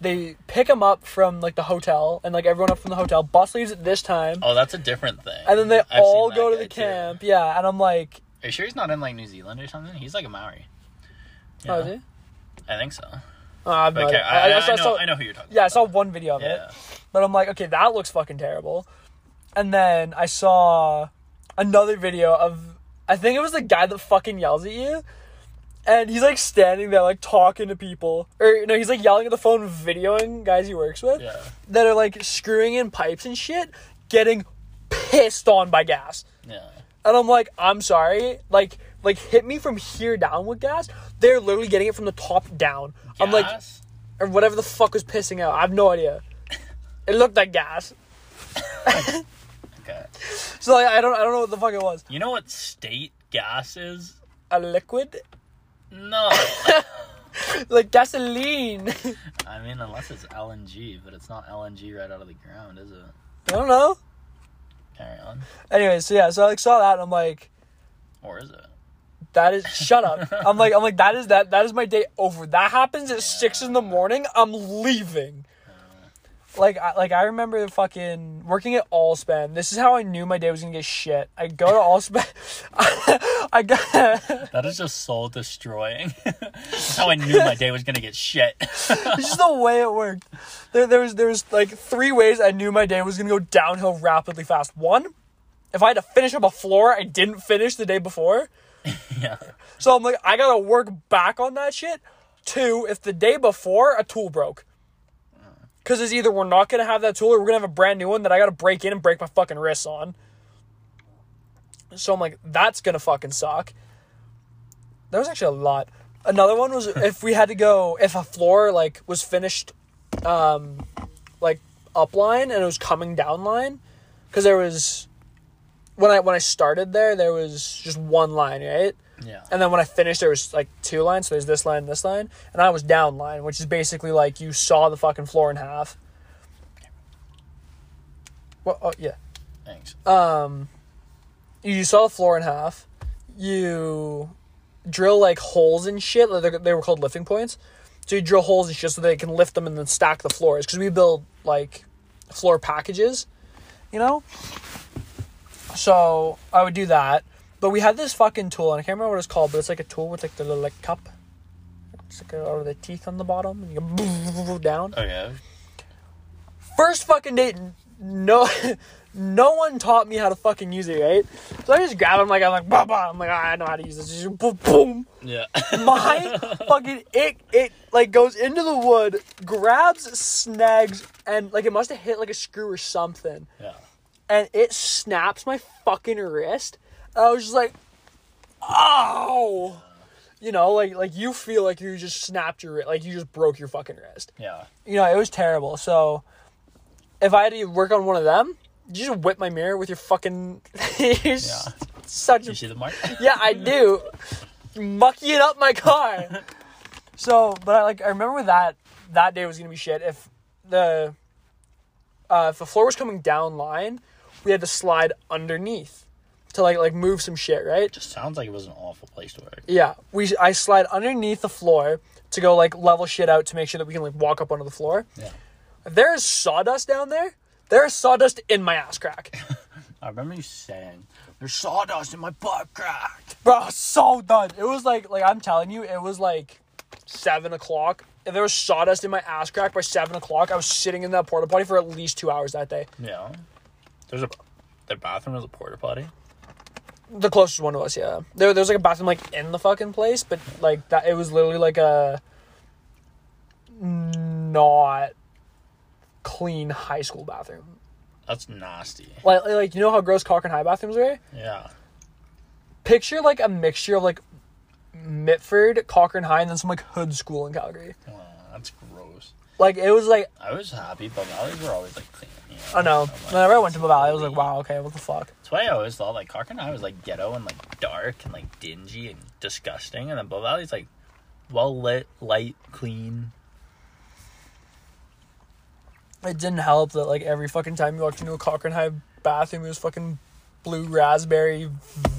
They pick him up from, like, the hotel, and, like, everyone up from the hotel. Bus leaves at this time. Oh, that's a different thing. And then they I've all go to the camp. Too. Yeah, and I'm like... Are you sure he's not in, like, New Zealand or something? He's, like, a Maori. You oh, know? Is he? I think so. Uh, I, okay, I, I, I, I, know, saw, I know who you're talking yeah, about. Yeah, I saw one video of yeah. it. But I'm like, okay, that looks fucking terrible. And then I saw another video of... I think it was the guy that fucking yells at you. And he's, like, standing there, like, talking to people. Or, no, he's, like, yelling at the phone, videoing guys he works with. Yeah. That are, like, screwing in pipes and shit, getting pissed on by gas. Yeah. And I'm like, I'm sorry. Like, like hit me from here down with gas. They're literally getting it from the top down. Gas? I'm like, or whatever the fuck was pissing out. I have no idea. It looked like gas. Okay. So, like, I don't, I don't know what the fuck it was. You know what state gas is? A liquid? No. Like gasoline. I mean, unless it's L N G, but it's not L N G right out of the ground, is it? I don't know. Carry on. Anyway, so yeah, so I, like, saw that, and I'm like... Or is it? That is... Shut up. I'm like, I'm like, that is that. That is my day over. That happens at yeah. six in the morning. I'm leaving. Uh, like, I, like, I remember fucking working at Allspan. This is how I knew my day was going to get shit. I go to Allspan... I got that is just soul destroying. That's how I knew my day was gonna get shit. It's just the way it worked. There, there was, there was like three ways I knew my day was gonna go downhill rapidly fast. One, if I had to finish up a floor I didn't finish the day before. Yeah. So I'm like, I gotta work back on that shit. Two, if the day before a tool broke, because it's either we're not gonna have that tool or we're gonna have a brand new one that I gotta break in and break my fucking wrists on. So I'm like, that's gonna fucking suck. There was actually a lot. Another one was if we had to go, if a floor, like, was finished, um, like, up line and it was coming down line, because there was, when I when I started there, there was just one line, right? Yeah. And then when I finished, there was, like, two lines. So there's this line and this line, and I was down line, which is basically, like, you saw the fucking floor in half. Well, oh yeah. Thanks. Um. You saw the floor in half. You drill, like, holes and shit. Like, they were called lifting points. So you drill holes and shit so they can lift them and then stack the floors. Because we build, like, floor packages, you know? So I would do that. But we had this fucking tool, and I can't remember what it's called, but it's, like, a tool with, like, the little, like, cup. It's, like, over the teeth on the bottom. And you go down. Oh, yeah. First fucking date, no... No one taught me how to fucking use it, right? So I just grab it, I'm like, I'm like, bah, bah. I'm like, I know how to use this. Just boom, boom. Yeah. My fucking, it, it, like, goes into the wood, grabs, snags, and, like, it must have hit, like, a screw or something. Yeah. And it snaps my fucking wrist. And I was just like, ow. You know, like, like you feel like you just snapped your, like, you just broke your fucking wrist. Yeah. You know, it was terrible. So, if I had to work on one of them, you just whip my mirror with your fucking... Yeah. Such you a... see the mark? Yeah, I do. Mucking up my car. So, but I, like, I remember that, that day was going to be shit. If the, uh, if the floor was coming down line, we had to slide underneath to, like, like move some shit, right? It just sounds like it was an awful place to work. Yeah. We, I slide underneath the floor to go, like, level shit out to make sure that we can, like, walk up onto the floor. Yeah. If there's sawdust down there, there's sawdust in my ass crack. I remember you saying, there's sawdust in my butt crack. Bro, sawdust. It was like, like, I'm telling you, it was like seven o'clock. If there was sawdust in my ass crack by seven o'clock, I was sitting in that porta potty for at least two hours that day. Yeah. There's a, the bathroom was a porta potty? The closest one to us, yeah. There, there was like a bathroom like in the fucking place, but like that, it was literally like a not clean high school bathroom. That's nasty. Like, like you know how gross Cochrane High bathrooms are? Yeah. Picture, like, a mixture of, like, Mitford, Cochrane High, and then some, like, hood school in Calgary. Wow, that's gross. Like, it was, like... I was happy, but Valleys were always, like, clean. You know? I know. So, like, whenever I went to the Valley, I was like, wow, okay, what the fuck? That's why I always thought, like, Cochrane High was, like, ghetto and, like, dark and, like, dingy and disgusting. And then Bow Valley's, like, well-lit, light, clean... It didn't help that, like, every fucking time you walked into a Cochrane High bathroom, it was fucking blue raspberry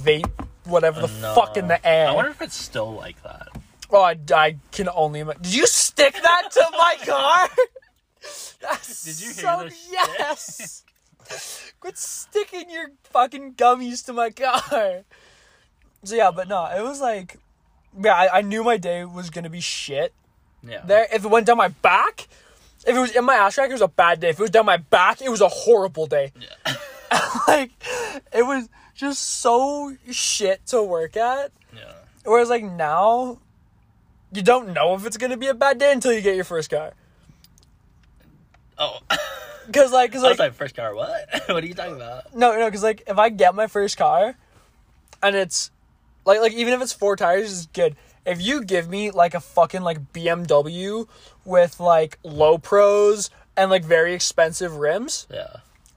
vape, whatever the no. fuck in the air. I wonder if it's still like that. Oh, I, I can only imagine. Did you stick that to my car? That's Did you so, hear the yes. Stick? Quit sticking your fucking gummies to my car. So, yeah, but no, it was like, yeah, I, I knew my day was going to be shit. Yeah. There, if it went down my back... If it was in my ass crack, it was a bad day. If it was down my back, it was a horrible day. Yeah. Like, it was just so shit to work at. Yeah. Whereas, like, now, you don't know if it's going to be a bad day until you get your first car. Oh. Because, like... Cause, like I was like, first car, what? What are you talking about? No, no, because, like, if I get my first car, and it's... Like, like even if it's four tires, it's good. If you give me, like, a fucking, like, B M W with, like, low pros and, like, very expensive rims. Yeah.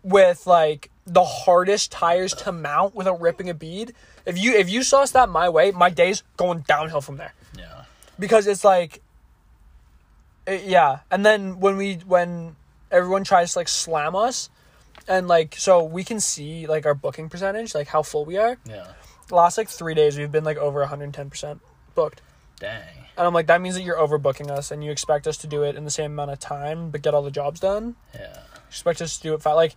With, like, the hardest tires to mount without ripping a bead. If you if you sauce that my way, my day's going downhill from there. Yeah. Because it's, like, it, yeah. And then when we, when everyone tries to, like, slam us, and, like, so we can see, like, our booking percentage, like, how full we are. Yeah. The last, like, three days, we've been, like, over one hundred ten percent. Booked. Dang. And I'm like, that means that you're overbooking us and you expect us to do it in the same amount of time but get all the jobs done. Yeah. Expect us to do it fast. Like,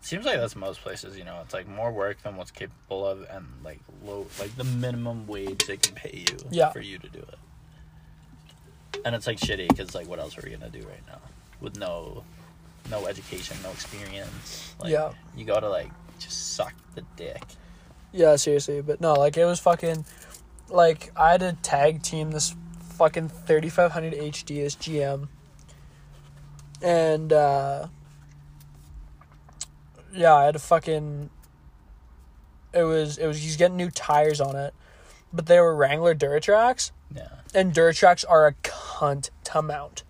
seems like that's most places, you know. It's like more work than what's capable of and like low, like the minimum wage they can pay you yeah. for you to do it. And it's like shitty because like what else are we gonna do right now with no no education, no experience? Like, yeah. You gotta like just suck the dick. Yeah, seriously. But no, like it was fucking. Like, I had to tag team this fucking thirty-five hundred H D as G M. And, uh... yeah, I had to fucking... It was... It was... He's getting new tires on it. But they were Wrangler Duratrax. Yeah. And Duratrax are a cunt to mount.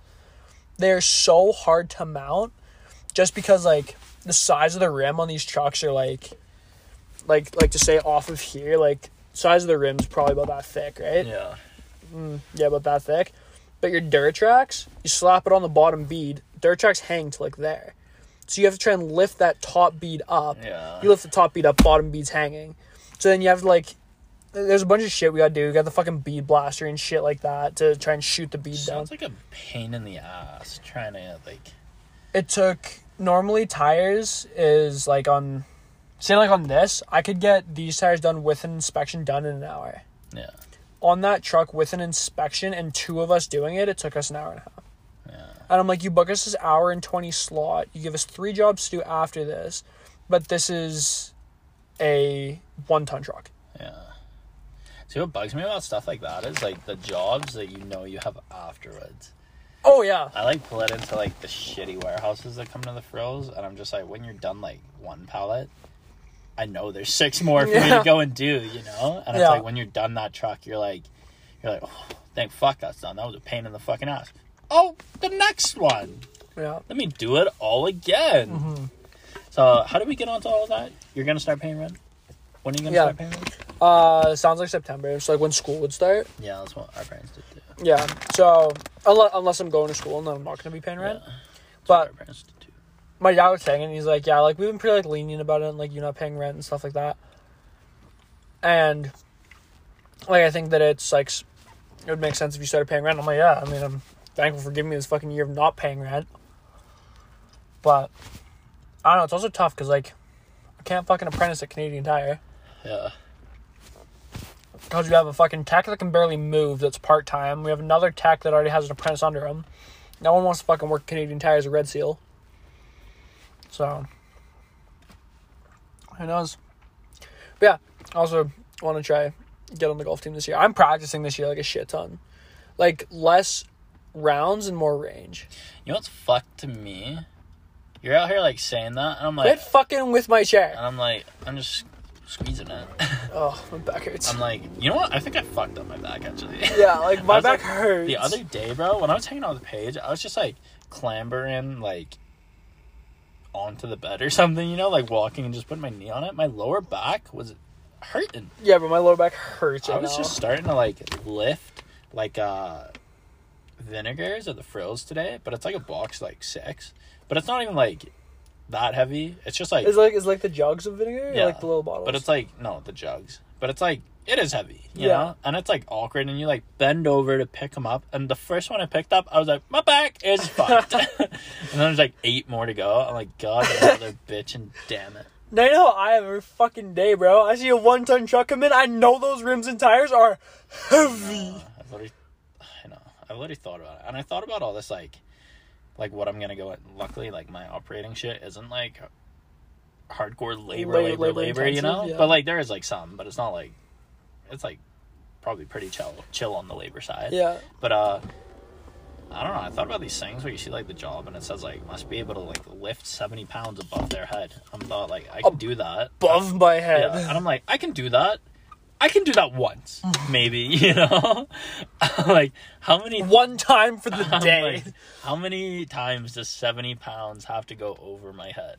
They're so hard to mount. Just because, like, the size of the rim on these trucks are, like... Like, like to say off of here, like... Size of the rim's probably about that thick, right? Yeah. Mm, yeah, about that thick. But your Duratrax, you slap it on the bottom bead, Duratrax hang to like there. So you have to try and lift that top bead up. Yeah. You lift the top bead up, bottom bead's hanging. So then you have to like, there's a bunch of shit we gotta do. We got the fucking bead blaster and shit like that to try and shoot the bead down. Sounds like a pain in the ass trying to like. It took, normally tires is like on... Say, like, on this, I could get these tires done with an inspection done in an hour. Yeah. On that truck, with an inspection and two of us doing it, it took us an hour and a half. Yeah. And I'm like, you book us this hour and twenty slot. You give us three jobs to do after this. But this is a one-ton truck. Yeah. See, what bugs me about stuff like that is, like, the jobs that you know you have afterwards. Oh, yeah. I, like, pull it into, like, the shitty warehouses that come to the Frills. And I'm just like, when you're done, like, one pallet... I know there's six more for yeah. me to go and do, you know? And yeah. it's like, when you're done that truck, you're like, you're like, oh, thank fuck that's done. That was a pain in the fucking ass. Oh, the next one. Yeah. Let me do it all again. Mm-hmm. So how do we get onto all of that? You're going to start paying rent? When are you going to yeah. start paying rent? Uh, it sounds like September. So like when school would start. Yeah, that's what our parents did too. Yeah. So unless, unless I'm going to school and then I'm not going to be paying rent. Yeah. But our parents did too. My dad was saying, and he's like, yeah, like, we've been pretty, like, lenient about it, and, like, you're not paying rent and stuff like that. And, like, I think that it's, like, it would make sense if you started paying rent. I'm like, yeah, I mean, I'm thankful for giving me this fucking year of not paying rent. But, I don't know, it's also tough, because, like, I can't fucking apprentice at Canadian Tire. Yeah. Because we have a fucking tech that can barely move that's part-time. We have another tech that already has an apprentice under him. No one wants to fucking work Canadian Tire as a Red Seal. So, who knows? But yeah, I also want to try get on the golf team this year. I'm practicing this year like a shit ton. Like, less rounds and more range. You know what's fucked to me? You're out here, like, saying that, and I'm like... Quit fucking with my chair. And I'm like, I'm just squeezing it. Oh, my back hurts. I'm like, you know what? I think I fucked up my back, actually. Yeah, like, my back like, hurts. The other day, bro, when I was hanging out with Paige, I was just, like, clambering, like... onto the bed or something, you know, like walking and just putting my knee on it. My lower back was hurting. Yeah, but my lower back hurts. I was just starting to like lift like uh vinegars or the Frills today, but it's like a box like six, but it's not even like that heavy. It's just like it's like it's like the jugs of vinegar, yeah, or like the little bottles. But it's like no, the jugs. But it's like it is heavy, you yeah. know, and it's like awkward, and you like bend over to pick them up. And the first one I picked up, I was like, my back is fucked. And then there's like eight more to go. I'm like, God, another bitch, and damn it. Now you know how I am every fucking day, bro. I see a one ton truck come in. I know those rims and tires are heavy. Uh, I've already, I know. I've already thought about it, and I thought about all this like, like what I'm gonna go at. Luckily, like my operating shit isn't like hardcore labor, labor, labor, labor, labor you know. Yeah. But like there is like some, but it's not like. It's, like, probably pretty chill chill on the labor side. Yeah. But, uh, I don't know. I thought about these things where you see, like, the job and it says, like, must be able to, like, lift seventy pounds above their head. I'm thought, like, I can do that. Above my head. Yeah. And I'm like, I can do that. I can do that once, maybe, you know? Like, how many... One time for the day. Like, how many times does seventy pounds have to go over my head?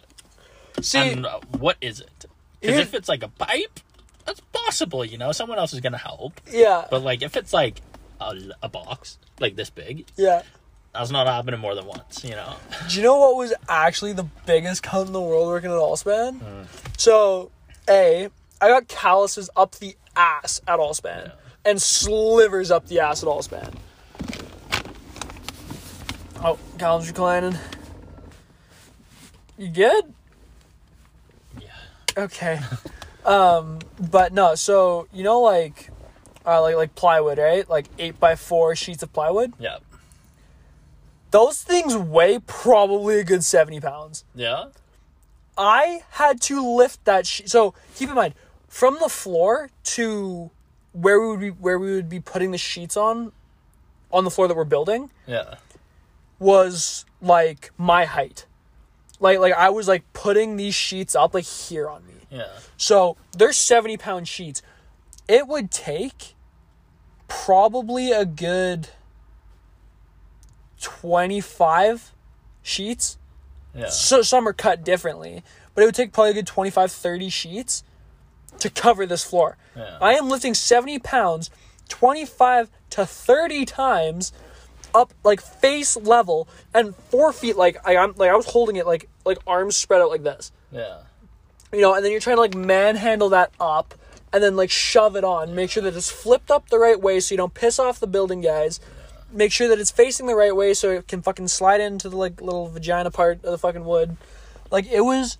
See... And uh, what is it? Because if it's, like, a pipe... That's possible, you know? Someone else is going to help. Yeah. But, like, if it's, like, a, a box, like, this big. Yeah. That's not happening more than once, you know? Do you know what was actually the biggest cunt in the world working at Allspan? Mm. So, A, I got calluses up the ass at Allspan. Yeah. And slivers up the ass at Allspan. Oh, columns reclining. You good? Yeah. Okay. Um, but no, so, you know, like, uh, like, like plywood, right? Like eight by four sheets of plywood. Yeah. Those things weigh probably a good seventy pounds. Yeah. I had to lift that. She- so keep in mind from the floor to where we would be, where we would be putting the sheets on, on the floor that we're building. Yeah. Was like my height. Like, like I was like putting these sheets up like here on me. Yeah. So they're seventy pound sheets. It would take probably a good twenty-five sheets. Yeah. So some are cut differently, but it would take probably a good twenty-five, thirty sheets to cover this floor. Yeah. I am lifting seventy pounds twenty-five to thirty times up like face level and four feet. Like I, I'm like, I was holding it like, like arms spread out like this. Yeah. You know, and then you're trying to, like, manhandle that up and then, like, shove it on. Make sure that it's flipped up the right way so you don't piss off the building guys. Make sure that it's facing the right way so it can fucking slide into the, like, little vagina part of the fucking wood. Like, it was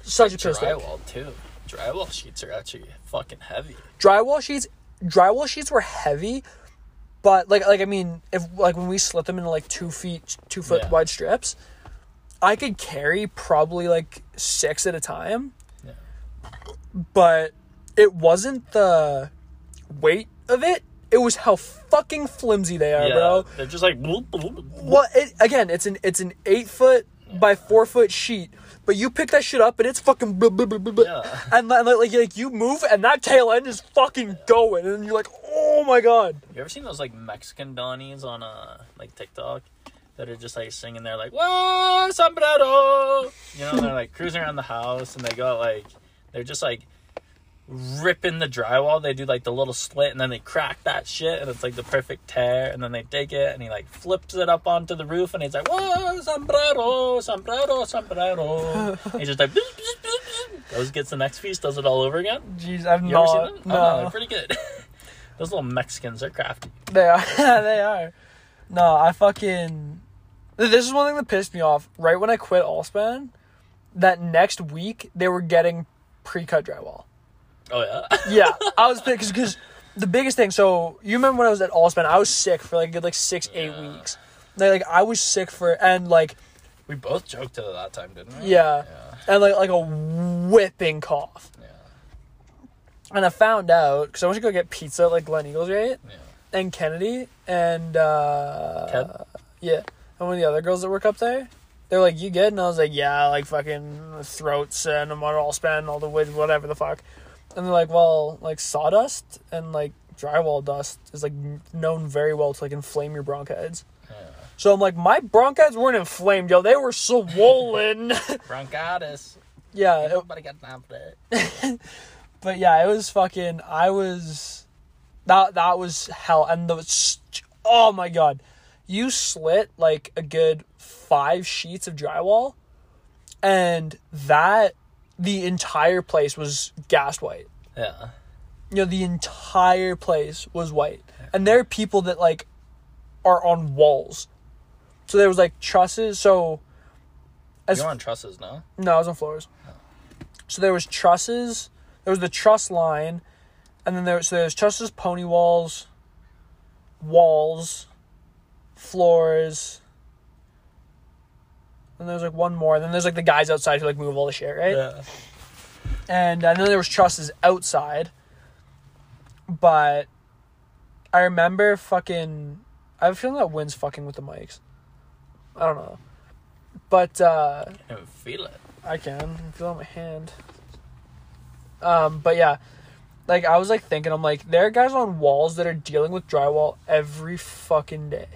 such a piss take. Drywall, too. Drywall sheets are actually fucking heavy. Drywall sheets... Drywall sheets were heavy, but, like, like I mean, if like when we slit them into, like, two feet, two foot yeah. wide strips... I could carry probably like six at a time, yeah. But it wasn't the weight of it. It was how fucking flimsy they are, yeah, bro. They're just like, bloop, bloop, bloop. Well, it, again, it's an, it's an eight foot yeah. by four foot sheet But you pick that shit up and it's fucking blah, blah, blah, blah, yeah. and like, like like you move and that tail end is fucking yeah. going, and you're like, oh my god. You ever seen those like Mexican Donnies on uh like TikTok that are just like singing there like whoa sombrero, you know, and they're like cruising around the house and they got like they're just like ripping the drywall. They do like the little slit and then they crack that shit and it's like the perfect tear, and then they take it and he like flips it up onto the roof and he's like whoa sombrero sombrero sombrero. He's just like bzz, bzz, bzz. Goes gets the next piece, does it all over again. Jeez, I've never seen them. No. Oh, no, they're pretty good. Those little Mexicans are crafty. They are. They are. No, I fucking this is one thing that pissed me off. Right when I quit Allspan, that next week they were getting pre-cut drywall. Oh, yeah? Yeah. I was pissed because the biggest thing... So, you remember when I was at Allspan, I was sick for, like, a good, like, six, yeah. eight weeks. Like, like, I was sick for... And, like... We both joked at that time, didn't we? Yeah. yeah. And, like, like a whipping cough. Yeah. And I found out... Because I went to go get pizza at, like, Glen Eagles, right? Yeah. And Kennedy and, uh... Ted? Yeah. And one of the other girls that work up there... They're like, you good? And I was like, yeah, like, fucking throats and I'm on Allspan, all the wood, whatever the fuck... And they're like, well, like, sawdust and, like, drywall dust is, like, known very well to, like, inflame your bronchitis. Yeah. So I'm like, my bronchitis weren't inflamed, yo. They were swollen. Bronchitis. Yeah. Nobody got time for that. But, yeah, it was fucking, I was, that that was hell. And the, oh, my God. You slit, like, a good five sheets of drywall. And that... The entire place was gassed white. Yeah. You know, the entire place was white. And there are people that, like, are on walls. So there was, like, trusses. So... As You're on trusses, no? No, I was on floors. Oh. So there was trusses. There was the truss line. And then there was, so there was trusses, pony walls, walls, floors... And there's like one more. And then there's like the guys outside who like move all the shit, right? Yeah. And, and then there was trusses outside. But I remember fucking... I have a feeling that wind's fucking with the mics. I don't know. But... uh I can feel it. I can. I can feel it on my hand. Um, But yeah. Like I was like thinking, I'm like, there are guys on walls that are dealing with drywall every fucking day.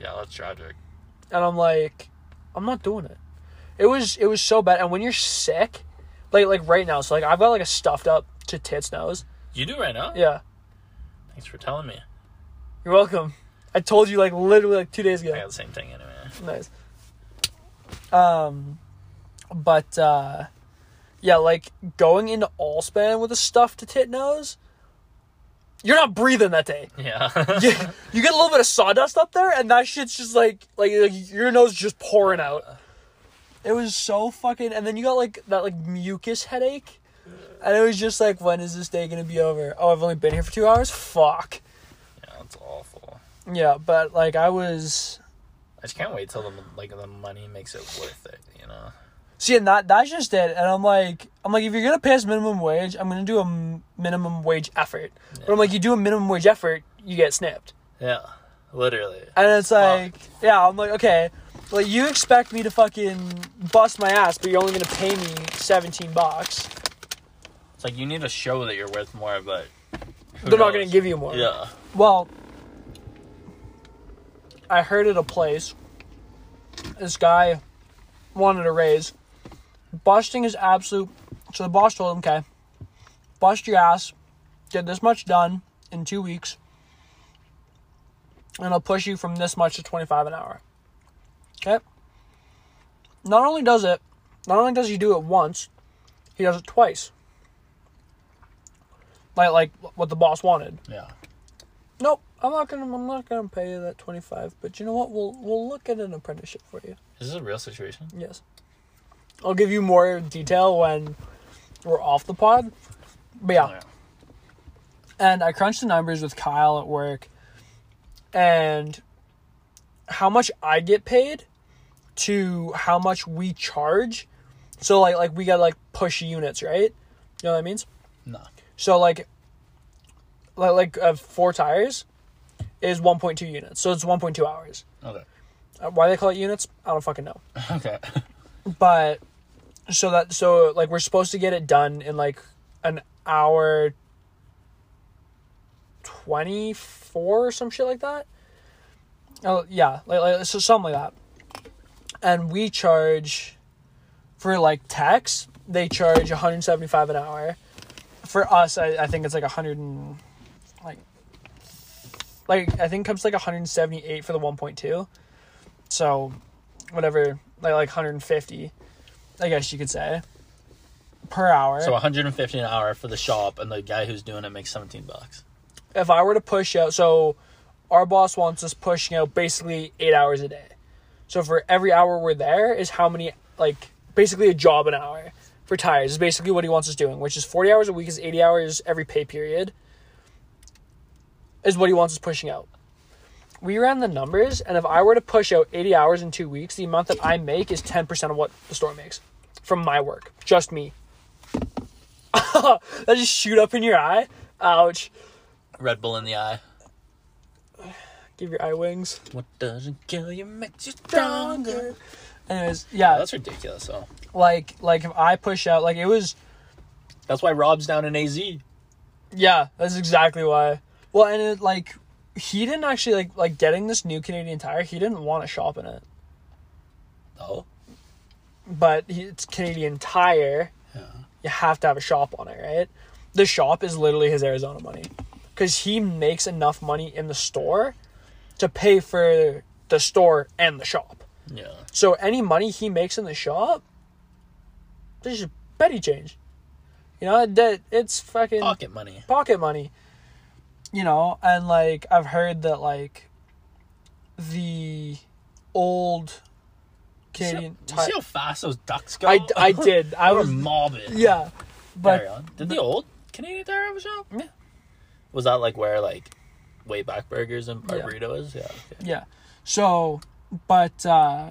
Yeah, that's tragic. And I'm like... I'm not doing it. It was it was so bad. And when you're sick, like like right now, so like I've got like a stuffed up to tits nose. You do right now? Yeah. Thanks for telling me. You're welcome. I told you like literally like two days ago. I got the same thing anyway. Nice. Um, but uh, yeah, like going into Allspan with a stuffed to tit nose. You're not breathing that day. Yeah. you, you get a little bit of sawdust up there, and that shit's just like, like, like your nose is just pouring out. It was so fucking, and then you got like that like mucus headache, and it was just like, when is this day gonna be over? Oh, I've only been here for two hours? Fuck. Yeah, that's awful. Yeah, but like I was. I just can't wait till the, like the money makes it worth it, you know. See, and that that's just it. And I'm like, I'm like, if you're gonna pass minimum wage, I'm gonna do a m- minimum wage effort. Yeah. But I'm like, you do a minimum wage effort, you get snipped. Yeah, literally. And it's like, wow. Yeah, I'm like, okay, like you expect me to fucking bust my ass, but you're only gonna pay me seventeen bucks. It's like you need to show that you're worth more, but they're knows? Not gonna give you more. Yeah. Well, I heard at a place, this guy wanted a raise. Busting is absolute. So the boss told him, okay, bust your ass, get this much done in two weeks, and I'll push you from this much to twenty-five an hour. Okay? Not only does it, not only does he do it once, he does it twice. Like, like what the boss wanted. Yeah. Nope, I'm not gonna, I'm not gonna pay you that twenty-five, but you know what? We'll, we'll look at an apprenticeship for you. Is this a real situation? Yes. I'll give you more detail when we're off the pod. But yeah. Oh, yeah. And I crunched the numbers with Kyle at work. And how much I get paid to how much we charge. So, like, like we got to, like, push units, right? You know what that means? No. So, like, like, like uh, four tires is one point two units. So, it's one point two hours. Okay. Uh, why they call it units? I don't fucking know. Okay. But So that, so like we're supposed to get it done in like an hour twenty-four or some shit like that. Oh yeah, like, like so something like that. And we charge for like tax, they charge one hundred seventy-five an hour. For us, I, I think it's like one hundred and like like I think it comes to like one hundred seventy-eight for the one point two. So whatever, like like one hundred fifty. I guess you could say, per hour. So one hundred fifty an hour for the shop, and the guy who's doing it makes seventeen bucks. If I were to push out, so our boss wants us pushing out basically eight hours a day. So for every hour we're there is how many, like, basically a job an hour for tires is basically what he wants us doing, which is forty hours a week is eighty hours every pay period is what he wants us pushing out. We ran the numbers, and if I were to push out eighty hours in two weeks, the amount that I make is ten percent of what the store makes from my work. Just me. That just shoot up in your eye. Ouch. Red Bull in the eye. Give your eye wings. What doesn't kill you makes you stronger. Anyways, yeah. Oh, that's ridiculous, though. Like, like if I push out, like it was... That's why Rob's down in A Z. Yeah, that's exactly why. Well, and it, like... He didn't actually, like, like getting this new Canadian Tire, he didn't want to shop in it. Oh. But he, it's Canadian Tire. Yeah. You have to have a shop on it, right? The shop is literally his Arizona money. Because he makes enough money in the store to pay for the store and the shop. Yeah. So any money he makes in the shop, there's just petty change. You know, that it's fucking... Pocket money. Pocket money. You know, and, like, I've heard that, like, the old Canadian... Did you see how fast those ducks go? I, I did. I was mobbing. Yeah. But Carry on. Did the, the old Canadian Tire have a shop? Yeah. Was that, like, where, like, Wayback Burgers and yeah. burritos? Yeah. Okay. Yeah. So, but, uh,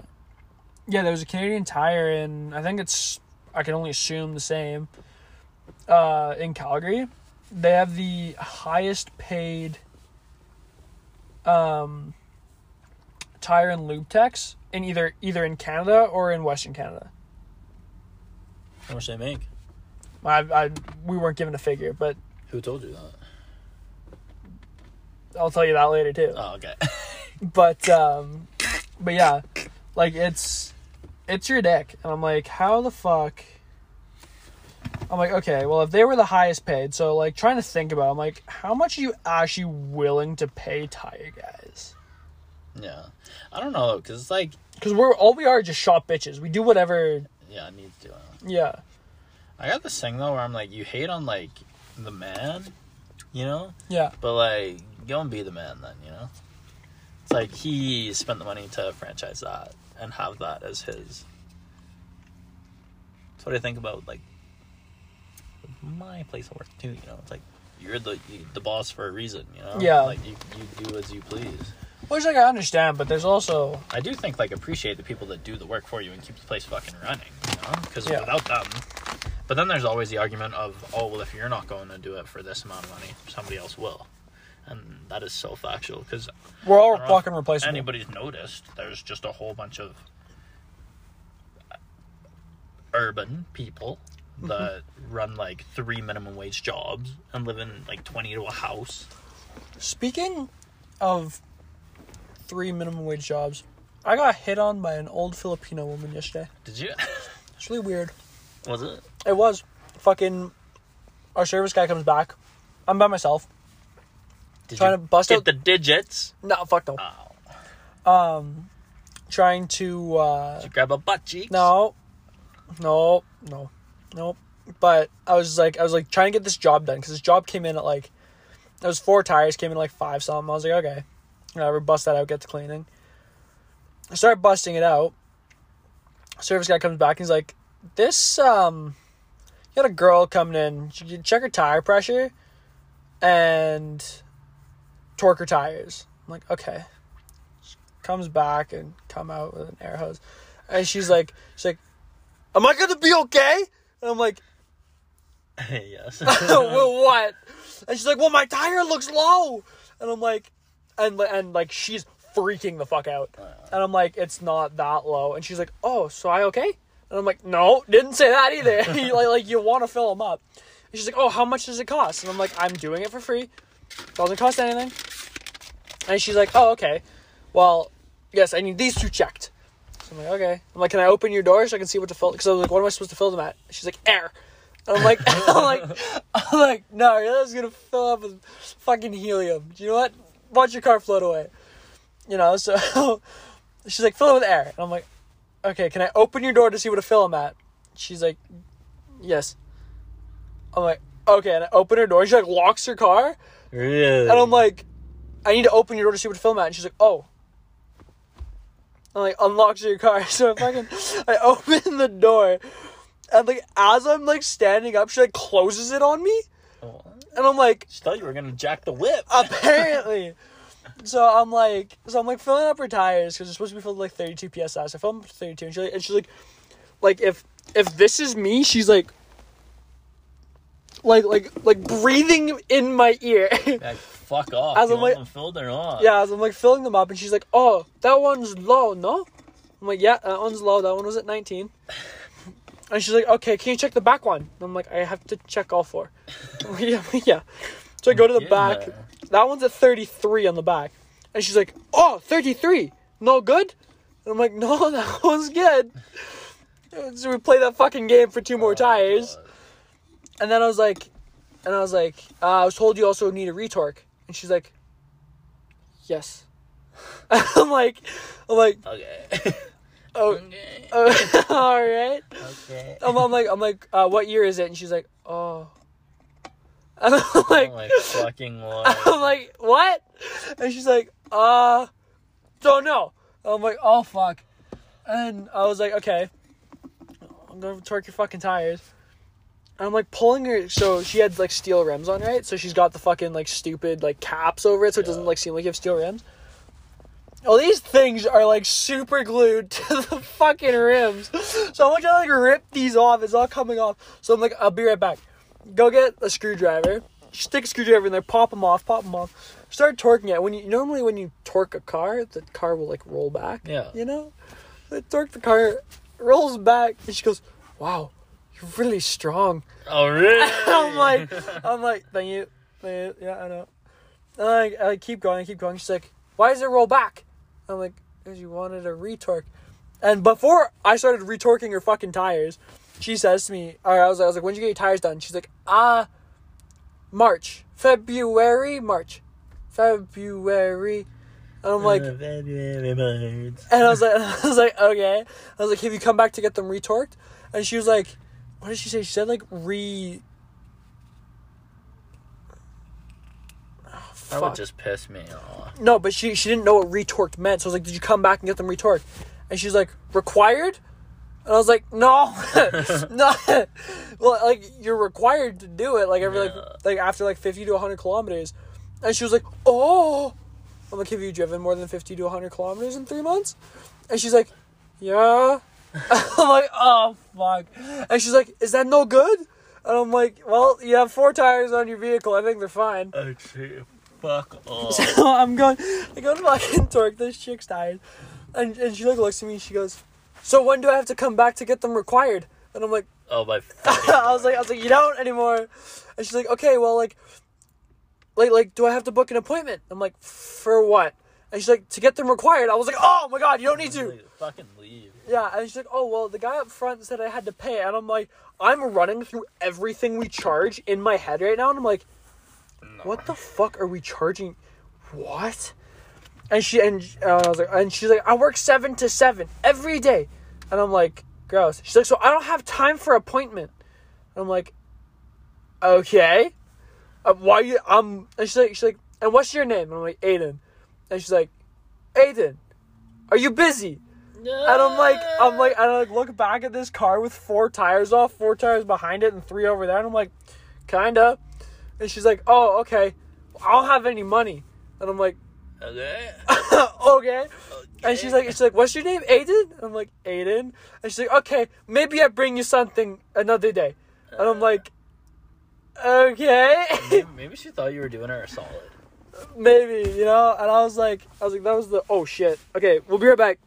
yeah, there was a Canadian Tire in, I think it's, I can only assume the same, uh, in Calgary. They have the highest paid um, tire and lube techs in either either in Canada or in Western Canada. How much they make? I, I we weren't given a figure, but who told you that? I'll tell you that later too. Oh, okay. but um, but yeah, like it's it's your dick, and I'm like, how the fuck? I'm like, okay, well, if they were the highest paid, so, like, trying to think about it, I'm like, how much are you actually willing to pay tire guys? Yeah. I don't know, because it's like... Because we're, all we are just shop bitches. We do whatever... Yeah, I need to do it. Yeah. I got this thing, though, where I'm like, you hate on, like, the man, you know? Yeah. But, like, go and be the man, then, you know? It's like, he spent the money to franchise that and have that as his. That's what I think about, like, my place of work too, you know. It's like you're the you, the boss for a reason, you know. Yeah. Like you, you do as you please. Which like I understand, but there's also I do think like appreciate the people that do the work for you and keep the place fucking running, you know. Because yeah. without them, but then there's always the argument of oh well if you're not going to do it for this amount of money, somebody else will, and that is so factual because we're all fucking replaceable. Anybody's noticed? There's just a whole bunch of urban people. That run like three minimum wage jobs and live in like twenty to a house. Speaking of three minimum wage jobs, I got hit on by an old Filipino woman yesterday. Did you? It's really weird. Was it? It was. Fucking our service guy comes back. I'm by myself. Did trying you to bust get out the digits? No, fuck no. Oh. Um, trying to. Uh, Did you grab a butt cheek? No, no, no. Nope. But I was like, I was like trying to get this job done because this job came in at like, it was four tires, came in at like five something. I was like, okay, whatever, bust that out, get to cleaning. I start busting it out. Service guy comes back and he's like, this, um, you got a girl coming in, she check her tire pressure and torque her tires. I'm like, okay. She comes back and come out with an air hose. And she's like, she's like, am I going to be okay? And I'm like, yes. Well, what? And she's like, well, my tire looks low. And I'm like, and and like she's freaking the fuck out. Uh, and I'm like, it's not that low. And she's like, oh, so I okay? And And I'm like, no, didn't say that either. you, like, like, you want to fill them up. And she's like, oh, how much does it cost? And I'm like, I'm doing it for free. It doesn't cost anything. And she's like, oh, okay. Well, yes, I need these two checked. So I'm like, okay. I'm like, can I open your door so I can see what to fill? Because I was like, what am I supposed to fill them at? She's like, air. And I'm like, I'm like, I'm like, no, you're just going to fill up with fucking helium. You know what? Watch your car float away. You know, so she's like, fill it with air. And I'm like, okay, can I open your door to see what a fill I'm at? She's like, yes. I'm like, okay. And I open her door. She like locks her car. Really? And I'm like, I need to open your door to see what a fill I'm at. And she's like, oh. I'm like, unlocks your car. So I fucking, I open the door. And like, as I'm like standing up, she like closes it on me. Oh. And I'm like, she thought you were going to jack the whip. Apparently. So I'm like, so I'm like filling up her tires because it's supposed to be filled with like thirty-two P S I. So I fill them up to thirty-two, and she's like, and she's like, like if if this is me, she's like, like like like breathing in my ear. Like, fuck off. As you I'm like, them filled or not? Yeah, as I'm like filling them up, and she's like, oh, that one's low, no? I'm like, yeah, that one's low. That one was at nineteen. And she's like, okay, can you check the back one? And I'm like, I have to check all four. yeah, yeah. So I go to the yeah. back. That one's at thirty-three on the back. And she's like, oh, thirty-three. No good? And I'm like, no, that one's good. So we play that fucking game for two more oh, tires. God. And then I was like, and I was like, uh, I was told you also need a retorque. And she's like, yes. I'm like, I'm like, okay. Oh, okay. Uh, all right. Okay. I'm, I'm like, I'm like, uh, what year is it? And she's like, oh. And I'm like, oh my fucking Lord. I'm like, what? And she's like, uh, don't know. And I'm like, oh fuck. And I was like, okay, I'm gonna torque your fucking tires. And I'm like pulling her. So she had like steel rims on, right? So she's got the fucking like stupid like caps over it, so it yeah. doesn't like seem like you have steel rims. Oh, these things are like super glued to the fucking rims. So I'm like trying to like rip these off. It's all coming off. So I'm like, I'll be right back. Go get a screwdriver. Stick a screwdriver in there. Pop them off. Pop them off. Start torquing it. When you normally when you torque a car, the car will like roll back. Yeah. You know, I torque the car, rolls back, and she goes, "Wow, you're really strong." Oh really? I'm like, I'm like, thank you, thank you. Yeah, I know. And I, I keep going. I keep going. She's like, "Why does it roll back?" I'm like, "Cause you wanted a retorque." And before I started retorquing her fucking tires, she says to me, all right, I was, I was like, when did you get your tires done? She's like, ah, uh, March, February, March, February. And I'm like, and I was like, I was like, okay. I was like, have you come back to get them retorqued? And she was like, what did she say? She said like re. Oh, that would just piss me off. No, but she she didn't know what retorqued meant. So I was like, did you come back and get them retorqued? And she's like, required? And I was like, no, no, well, like, you're required to do it, like, every, yeah. like, like, after, like, fifty to one hundred kilometers, and she was like, oh, I'm like, have you driven more than fifty to one hundred kilometers in three months? And she's like, yeah, I'm like, oh, fuck, and she's like, is that no good? And I'm like, well, you have four tires on your vehicle, I think they're fine. Oh, shit, fuck off. So I'm going, I go to fucking torque this chick's tires, and, and she, like, looks at me, she goes, so when do I have to come back to get them required? And I'm like, oh my! I was like, I was like, you don't anymore. And she's like, okay, well, like, like, like, do I have to book an appointment? I'm like, for what? And she's like, to get them required. I was like, oh my god, you don't need to. Fucking leave. Yeah, and she's like, oh well, the guy up front said I had to pay, and I'm like, I'm running through everything we charge in my head right now, and I'm like, no. What the fuck are we charging? What? And she and uh, I was like, and she's like, I work seven to seven every day, and I'm like, gross. She's like, so I don't have time for appointment. And I'm like, okay, uh, why you? Um, and she's like, she's like, and what's your name? And I'm like, Aiden. And she's like, Aiden, are you busy? No. And I'm like, I'm like, and I like look back at this car with four tires off, four tires behind it, and three over there, and I'm like, kinda. And she's like, oh, okay, I don't have any money, and I'm like. Okay. okay. Okay. And she's like, she's like, what's your name, Aiden? And I'm like, Aiden. And she's like, okay, maybe I bring you something another day. And I'm like, okay. maybe, maybe she thought you were doing her a solid. Maybe, you know. And I was like, I was like, that was the oh shit. Okay, we'll be right back.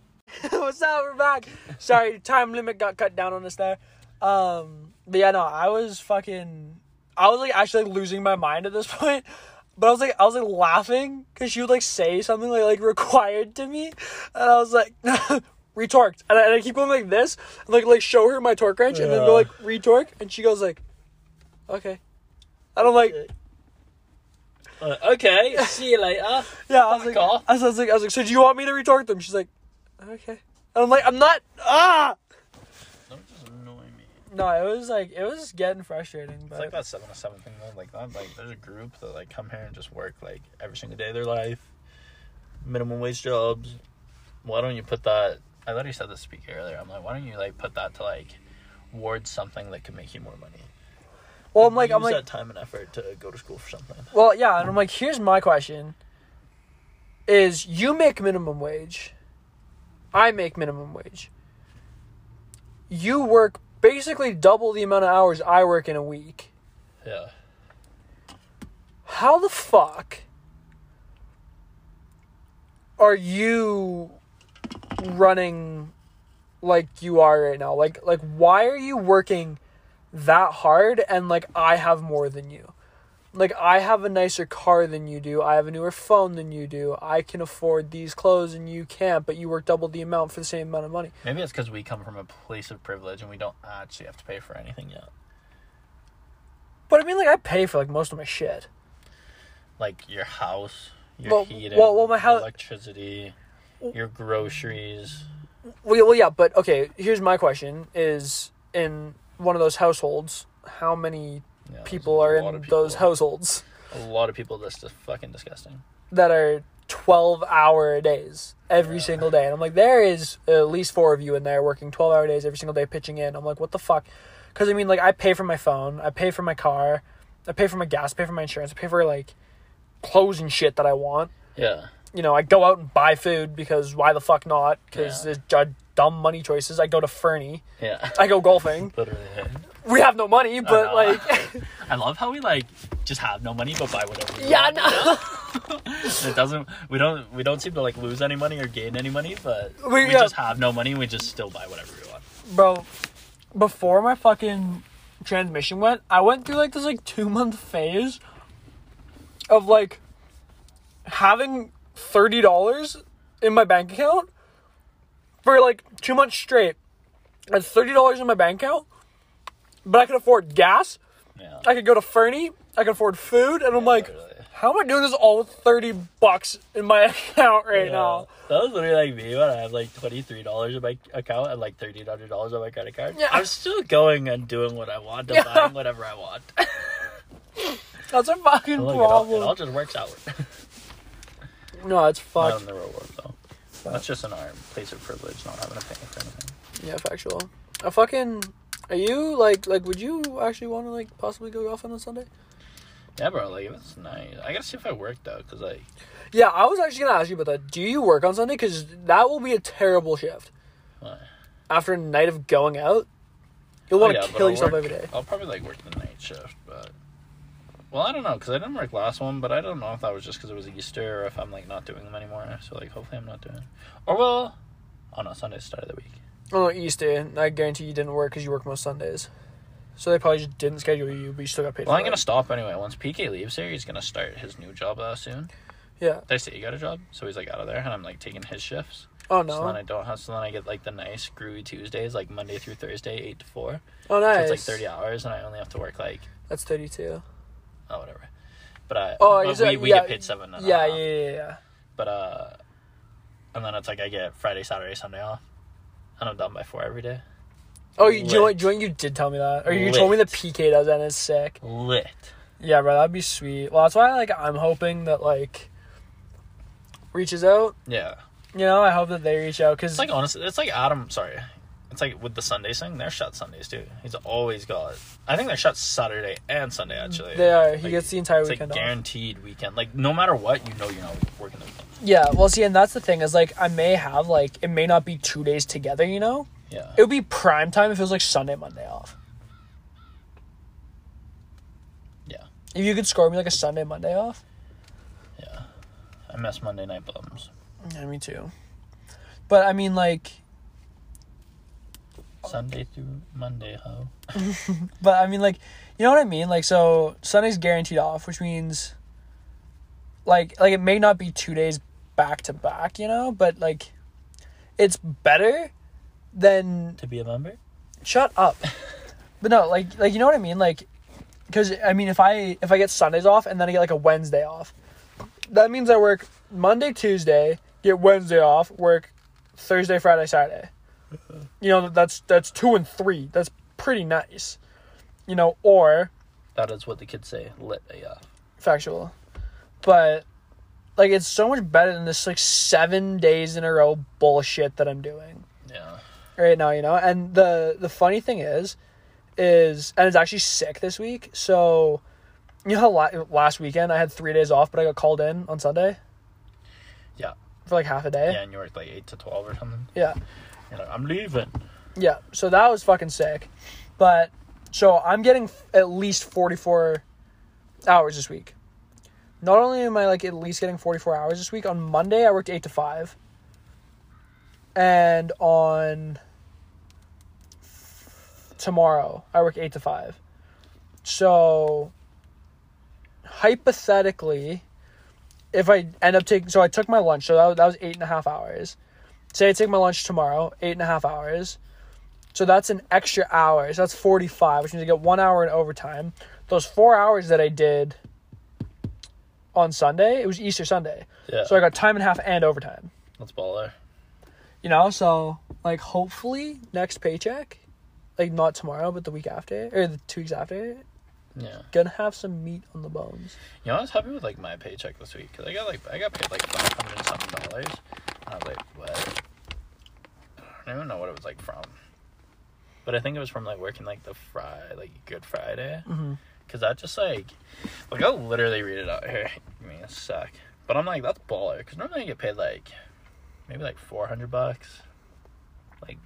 What's up? We're back. Sorry, time limit got cut down on us there. Um, but yeah, no, I was fucking, I was like actually like, losing my mind at this point. But I was like, I was like laughing because she would like say something like, like required to me, and I was like, retorqued, and I, and I keep going like this, and, like like show her my torque wrench, yeah. And then go like retorque, and she goes like, okay, and I'm like, uh, okay, see you later. Yeah, I was like, I was, I was like, I was like, so do you want me to retorque them? She's like, okay, and I'm like, I'm not, ah. Don't just annoy me. No, it was like it was getting frustrating. It's but... like that seven to seven thing though. Like that, like there's a group that like come here and just work like every single day of their life, minimum wage jobs. Why don't you put that? I literally said this to speak earlier. I'm like, why don't you like put that to like ward something that could make you more money? Well, I'm like, use I'm like, that time and effort to go to school for something. Well, yeah, and I'm like, here's my question: is you make minimum wage, I make minimum wage. You work basically double the amount of hours I work in a week. Yeah. How the fuck are you running like you are right now? Like like why are you working that hard and like I have more than you? Like I have a nicer car than you do. I have a newer phone than you do. I can afford these clothes and you can't, but you work double the amount for the same amount of money. Maybe it's because we come from a place of privilege and we don't actually have to pay for anything yet. But I mean like I pay for like most of my shit. Like your house, your well, heating, well, well, my house, electricity, your groceries. Well, well, yeah, but okay, here's my question is, in one of those households, how many yeah, people are in people, those households? A lot of people. That's just fucking disgusting. That are twelve-hour days every yeah. single day. And I'm like, there is at least four of you in there working twelve-hour days every single day pitching in. I'm like, what the fuck? Because, I mean, like, I pay for my phone. I pay for my car. I pay for my gas. I pay for my insurance. I pay for, like, clothes and shit that I want. Yeah. You know, I go out and buy food because why the fuck not? Because yeah. there's dumb money choices. I go to Fernie. Yeah. I go golfing. Literally. We have no money, but, I like... I love how we, like, just have no money, but buy whatever we yeah, want. No. It doesn't... We don't We don't seem to, like, lose any money or gain any money, but we, we yeah. just have no money. We just still buy whatever we want. Bro, before my fucking transmission went, I went through, like, this, like, two-month phase of, like, having thirty dollars in my bank account for like two months straight. I had thirty dollars in my bank account, but I could afford gas. Yeah. I could go to Fernie. I could afford food. And yeah, I'm like, literally. How am I doing this all with thirty bucks in my account right yeah. now? That was literally like me when I have like twenty-three dollars in my account and like thirty dollars on my credit card. Yeah. I'm still going and doing what I want and yeah. buying whatever I want. That's a fucking look, problem. It all, it all just works out. No, it's fucked. Not in the real world, though. But that's just in our place of privilege, not having to pay for anything. Yeah, factual. I fucking... Are you, like... Like, would you actually want to, like, possibly go golfing on Sunday? Yeah, bro. Like, if it's nice. I gotta see if I work, though, because, like... Yeah, I was actually gonna ask you about that. Do you work on Sunday? Because that will be a terrible shift. What? After a night of going out, you'll want to oh, yeah, kill yourself work, every day. I'll probably, like, work the night shift, but... Well, I don't know, because I didn't work last one, but I don't know if that was just because it was Easter or if I'm, like, not doing them anymore. So, like, hopefully I'm not doing it. Or, well, oh, no, Sunday's the start of the week. Oh, Easter. I guarantee you didn't work because you work most Sundays. So they probably just didn't schedule you, but you still got paid well, for it. Well, I'm going to stop anyway. Once P K leaves here, he's going to start his new job uh, soon. Yeah. Did I say you got a job? So he's, like, out of there, and I'm, like, taking his shifts. Oh, no. So then I don't have, so then I get, like, the nice, groovy Tuesdays, like, Monday through Thursday, eight to four. Oh, nice. So it's, like, thirty hours, and I only have to work, like... That's thirty-two. Oh, whatever. But I... Oh, but we, we yeah, get paid seven and yeah, a half. Yeah, yeah, yeah. But, uh... And then it's like I get Friday, Saturday, Sunday off. And I'm done by four every day. Oh, you, do you know what? Do you, know, you did tell me that. Or you Lit. told me the P K does that and it's sick. Lit. Yeah, bro, that'd be sweet. Well, that's why, like, I'm hoping that, like... Reaches out. Yeah. You know, I hope that they reach out, because... It's like, honestly, it's like Adam... Sorry. It's like with the Sunday thing, they're shut Sundays too. He's always got... I think they're shut Saturday and Sunday actually. They are. He like, gets the entire it's weekend. It's like guaranteed off. Weekend. Like no matter what, you know you're not working the weekend. Yeah. Well, see, and that's the thing is like I may have like it may not be two days together. You know. Yeah. It would be prime time if it was like Sunday, Monday off. Yeah. If you could score me like a Sunday, Monday off. Yeah. I miss Monday night bums. Yeah, me too. But I mean, like, Sunday through Monday, ho. But I mean, like, you know what I mean? Like, so Sunday's guaranteed off, which means, like, like it may not be two days back to back, you know, but like, it's better than to be a member. Shut up. But no, like, like you know what I mean, like, because I mean, if I if I get Sundays off and then I get like a Wednesday off, that means I work Monday, Tuesday, get Wednesday off, work Thursday, Friday, Saturday. You know, that's that's two and three. That's pretty nice. You know, or that is what the kids say. Lit, yeah. Factual. But like, it's so much better than this like seven days in a row bullshit that I'm doing. Yeah. Right now, you know, and the the funny thing is, is and it's actually sick this week. So you know how la- last weekend I had three days off, but I got called in on Sunday. Yeah. For like half a day. Yeah, and you worked like eight to twelve or something. Yeah. You're like, I'm leaving. Yeah, so that was fucking sick. But, so I'm getting f- at least forty-four hours this week. Not only am I, like, at least getting forty-four hours this week, on Monday I worked eight to five. And on f- tomorrow I work eight to five. So, hypothetically, if I end up taking... So I took my lunch, so that was, that was eight and a half hours. Say I take my lunch tomorrow, eight and a half hours. So that's an extra hour. So that's forty-five, which means I get one hour in overtime. Those four hours that I did on Sunday, it was Easter Sunday. Yeah. So I got time and a half and overtime. That's baller. You know, so, like, hopefully next paycheck, like, not tomorrow, but the week after, or the two weeks after, yeah, gonna have some meat on the bones. You know, I was happy with, like, my paycheck this week, because I got, like, I got paid, like, five hundred and something dollars. I was like, what? I don't even know what it was, like, from. But I think it was from, like, working, like, the Friday, like, Good Friday. Mm-hmm. Because I just, like... Like, I'll literally read it out here. I mean, it suck. But I'm like, that's baller. Because normally I get paid, like, maybe, like, four hundred bucks. Like,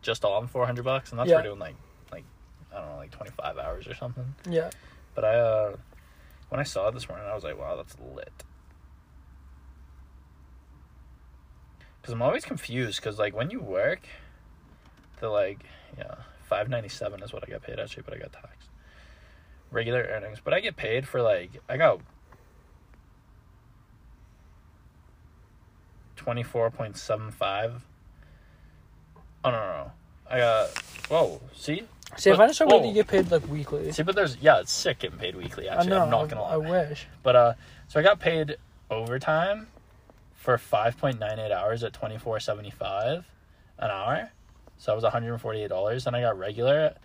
just all on four hundred bucks. And that's yeah. for doing, like, like, I don't know, like, twenty-five hours or something. Yeah. But I, uh... When I saw it this morning, I was like, wow, that's lit. Because I'm always confused, because, like, when you work, the, like, yeah, five ninety-seven is what I got paid, actually, but I got taxed. Regular earnings, but I get paid for, like, I got twenty-four point seven five. Oh, no, no, no. I got, whoa, see? See, but, if I just whoa. you get paid, like, weekly. See, but there's, yeah, it's sick getting paid weekly, actually. I know, I'm not going to lie. I wish. But, uh, so I got paid overtime for five point nine eight hours at twenty-four seventy-five an hour. So that was one hundred forty-eight dollars. Then I got regular at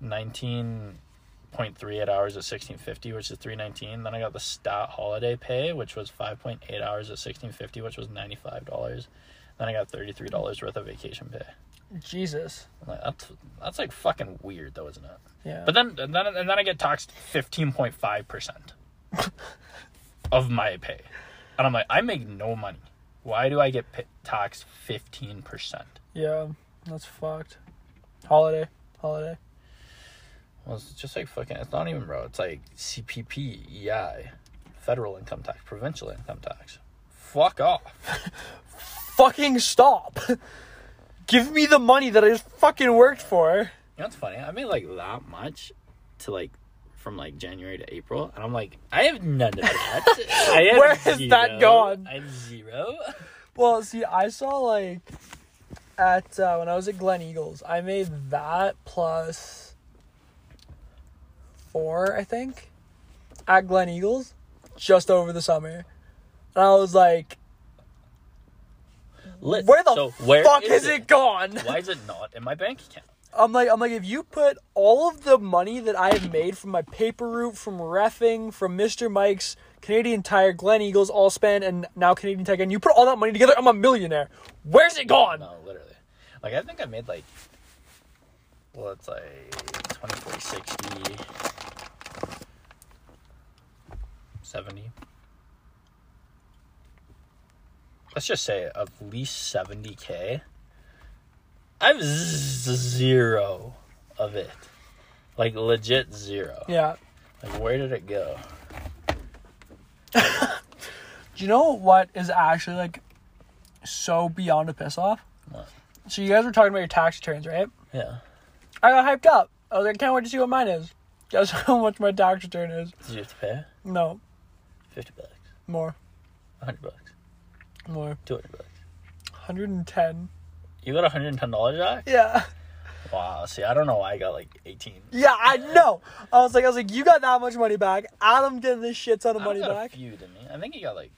nineteen point three eight hours at sixteen fifty, which is three nineteen. Then I got the stat holiday pay, which was five point eight hours at sixteen fifty, which was ninety-five dollars. Then I got thirty-three dollars worth of vacation pay. Jesus. Like, that's, that's like fucking weird though, isn't it? Yeah. But then and then, and then I get taxed fifteen point five percent of my pay. And I'm like, I make no money. Why do I get p- taxed fifteen percent? Yeah, that's fucked. Holiday. Holiday. Well, it's just like fucking... It's not even, bro. It's like C P P, E I, federal income tax, provincial income tax. Fuck off. Fucking stop. Give me the money that I just fucking worked for. You know what's funny? I made like that much to like... from like January to April, and I'm like, I have none of that. I have Where has zero. that gone? I have zero. Well, see, I saw like at uh, when I was at Glen Eagles, I made that plus four, I think, at Glen Eagles, just over the summer, and I was like, Lit. Where the so where fuck is, is it? it gone? Why is it not in my bank account? I'm like, I'm like, if you put all of the money that I have made from my paper route, from reffing, from Mister Mike's, Canadian Tire, Glen Eagles, Allspan, and now Canadian Tire, and you put all that money together, I'm a millionaire. Where's it gone? No, literally. Like, I think I made, like, well, it's like twenty, forty, sixty, seventy. Let's just say at least seventy K. I have z- zero of it. Like, legit zero. Yeah. Like, where did it go? Do you know what is actually, like, so beyond a piss off. What? So you guys were talking about your tax returns, right? Yeah. I got hyped up. I was like, I can't wait to see what mine is. Guess how much my tax return is? Did you have to pay? No. Fifty bucks. More. A hundred bucks. More. Two hundred bucks. Hundred and ten. You got a hundred and ten dollars back? Yeah. Wow. See, I don't know why I got like eighteen. Yeah, I know. I was like, I was like, you got that much money back. Adam getting this shit ton of money got back. A few, didn't he? I think he got like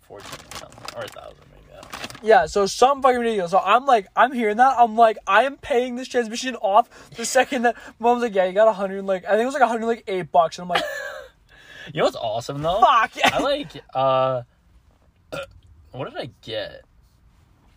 fourteen or something, or a thousand maybe. I don't know. Yeah, so some fucking ridiculous. So I'm like, I'm hearing that. I'm like, I am paying this transmission off the second that mom's like, yeah, you got a hundred like I think it was like a hundred like eight bucks, and I'm like, you know what's awesome though? Fuck. I like uh, what did I get?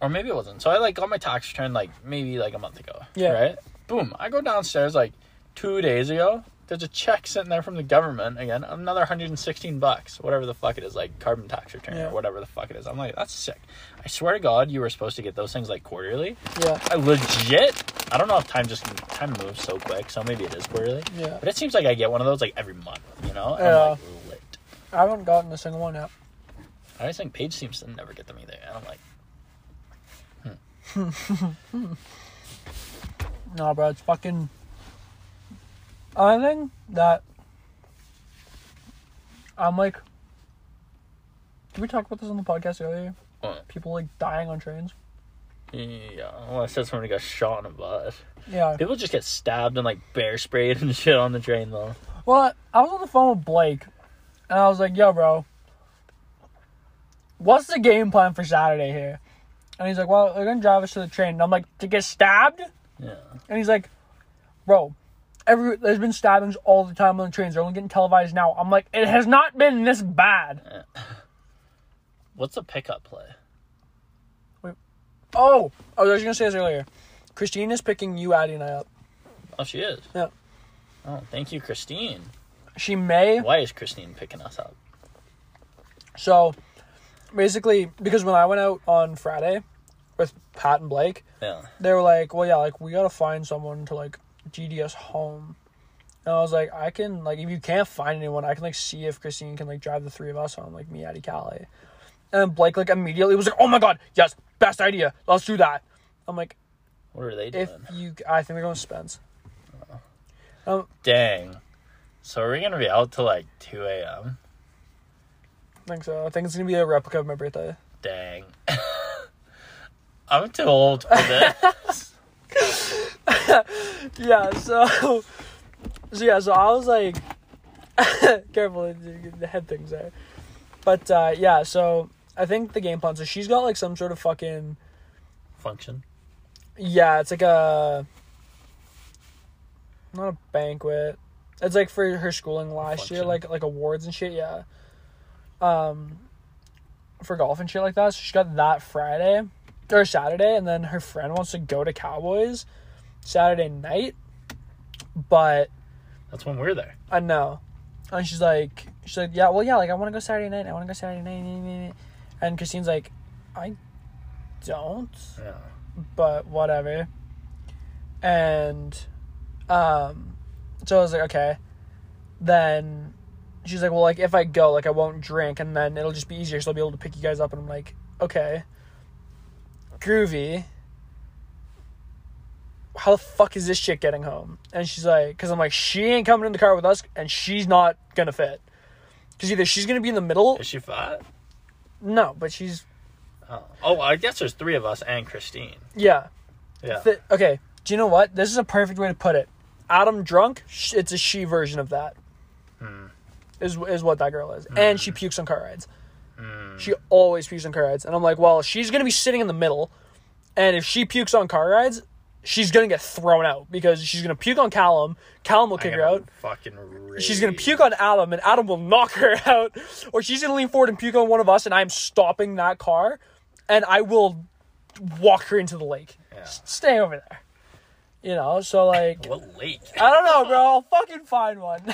Or maybe it wasn't. So I like got my tax return like maybe like a month ago. Yeah. Right? Boom. I go downstairs like two days ago. There's a check sitting there from the government again. Another one hundred sixteen bucks. Whatever the fuck it is. Like carbon tax return yeah. or whatever the fuck it is. I'm like, that's sick. I swear to God, you were supposed to get those things like quarterly. Yeah. I legit. I don't know if time just time moves so quick. So maybe it is quarterly. Yeah. But it seems like I get one of those like every month. You know? And yeah. I'm like lit. I haven't gotten a single one yet. I just think Paige seems to never get them either. And I'm like. Nah, bro, it's fucking. I think that I'm like. Did we talk about this on the podcast earlier? What? People like dying on trains. Yeah, well, I said somebody got shot in a bus. Yeah, people just get stabbed and like bear sprayed and shit on the train though. Well, I was on the phone with Blake, and I was like, "Yo, bro, what's the game plan for Saturday here?" And he's like, well, they're going to drive us to the train. And I'm like, to get stabbed? Yeah. And he's like, bro, every there's been stabbings all the time on the trains. They're only getting televised now. I'm like, it has not been this bad. Yeah. What's a pickup play? Wait. Oh, I was going to say this earlier. Christine is picking you, Addie, and I up. Oh, she is? Yeah. Oh, thank you, Christine. She may. Why is Christine picking us up? So... basically, because when I went out on Friday with Pat and Blake, yeah. they were like, well, yeah, like, we got to find someone to, like, G D S home. And I was like, I can, like, if you can't find anyone, I can, like, see if Christine can, like, drive the three of us home, like, me, Addie, Callie. And Blake, like, immediately was like, oh, my God, yes, best idea. Let's do that. I'm like, what are they doing? If you, I think they're going to Spence. Oh. Um, Dang. So are we going to be out till, like, two a.m.? I think so. I think it's going to be a replica of my birthday. Dang. I'm too old for this. yeah, so... So, yeah, so I was like... careful, the head things there. But, uh, yeah, so... I think the game plan... So, she's got, like, some sort of fucking... function? Yeah, it's like a... not a banquet. It's, like, for her schooling last function. year. Like, like awards and shit, yeah. Um, for golf and shit like that. So she got that Friday or Saturday, and then her friend wants to go to Cowboys Saturday night, but that's when we're there. I know, and she's like, she's like, yeah, well, yeah, like I want to go Saturday night. I want to go Saturday night, and Christine's like, I don't, yeah. but whatever. And um, so I was like, okay, then. She's like, well, like, if I go, like, I won't drink, and then it'll just be easier, so I'll be able to pick you guys up, and I'm like, okay, groovy, how the fuck is this shit getting home? And she's like, because I'm like, she ain't coming in the car with us, and she's not gonna fit, because either she's gonna be in the middle. Is she fat? No, but she's... Oh, oh I guess there's three of us and Christine. Yeah. Yeah. Th- okay, do you know what? This is a perfect way to put it. Adam drunk, it's a she version of that. Hmm. Is is what that girl is. Mm. And she pukes on car rides. Mm. She always pukes on car rides. And I'm like, well, she's going to be sitting in the middle. And if she pukes on car rides, she's going to get thrown out. Because she's going to puke on Callum. Callum will kick her out. Fucking rage. She's going to puke on Adam. And Adam will knock her out. Or she's going to lean forward and puke on one of us. And I'm stopping that car. And I will walk her into the lake. Yeah. Stay over there. You know, so like... what lake? I don't know, bro. I'll fucking find one.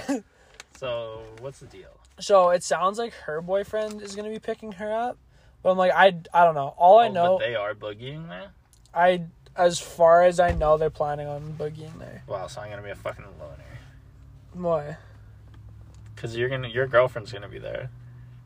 So, what's the deal? So, it sounds like her boyfriend is going to be picking her up. But I'm like, I, I don't know. All oh, I know... but they are boogieing there? I, as far as I know, they're planning on boogieing there. Wow, so I'm going to be a fucking loner. Why? Because you're gonna, your girlfriend's going to be there.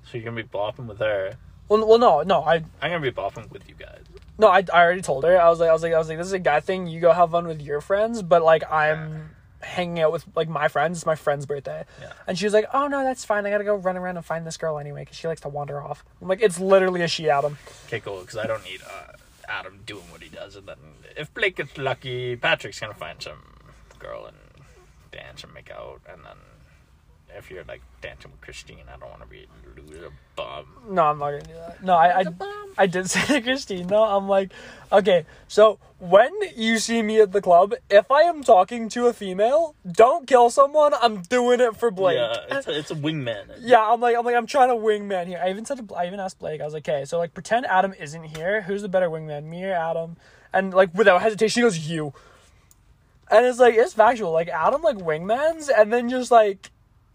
So, you're going to be bopping with her. Well, well, no, no, I. I'm gonna be bopping with you guys. No, I, I already told her. I was like, I was like, I was like, this is a guy thing. You go have fun with your friends, but like I'm yeah. hanging out with like my friends. It's my friend's birthday, yeah. and she was like, oh no, that's fine. I gotta go run around and find this girl anyway because she likes to wander off. I'm like, it's literally a she Adam. Okay, cool. Because I don't need uh, Adam doing what he does, and then if Blake gets lucky, Patrick's gonna find some girl and dance and make out, and then. If you're like dancing with Christine, I don't want to be a loser bum. No, I'm not gonna do that. No, I I, I did say to Christine though, I'm like, okay, so when you see me at the club, if I am talking to a female, don't kill someone. I'm doing it for Blake. Yeah, it's a, it's a wingman. Yeah, I'm like I'm like I'm trying to wingman here. I even said to, I even asked Blake. I was like, okay, so like pretend Adam isn't here. Who's the better wingman, me or Adam? And like without hesitation, he goes you. And it's like it's factual. Like Adam like wingmans, and then just like.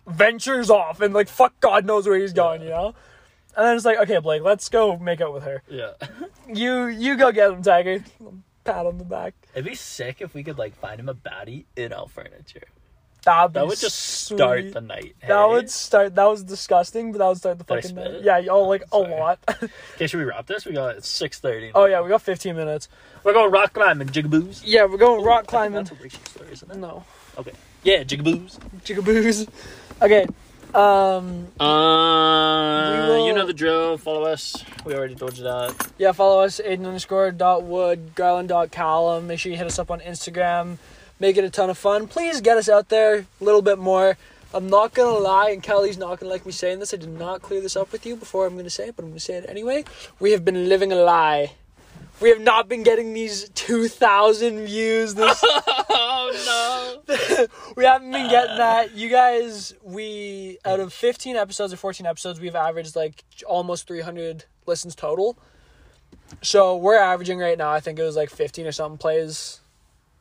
Ventures off and like fuck God knows where he's going, yeah. you know. And then it's like, okay, Blake, let's go make out with her. Yeah, you you go get him, Tiger. Pat on the back. It'd be sick if we could like find him a baddie in El Furniture. That'd that be would just sweet. Start the night. Hey? That would start. That was disgusting, but that would start the Did fucking night. It? Yeah, oh, like Sorry. a lot. Okay, should we wrap this? We got six thirty. Oh yeah, we got fifteen minutes. We're going rock climbing, jigaboos. Yeah, we're going Ooh, rock climbing. That's a racial story, isn't it? No. Okay. Yeah, jigaboos. Jigaboos. Okay. Um, uh, will... You know the drill. Follow us. We already told you that. Yeah, follow us. Aiden underscore dot wood, Garland dot Callum. Make sure you hit us up on Instagram. Make it a ton of fun. Please get us out there a little bit more. I'm not going to lie, and Callie's not going to like me saying this. I did not clear this up with you before I'm going to say it, but I'm going to say it anyway. We have been living a lie. We have not been getting these two thousand views. This oh, no. We haven't been getting that. You guys, we, out of fifteen episodes or fourteen episodes, we've averaged, like, almost three hundred listens total. So we're averaging right now, I think it was, like, fifteen or something plays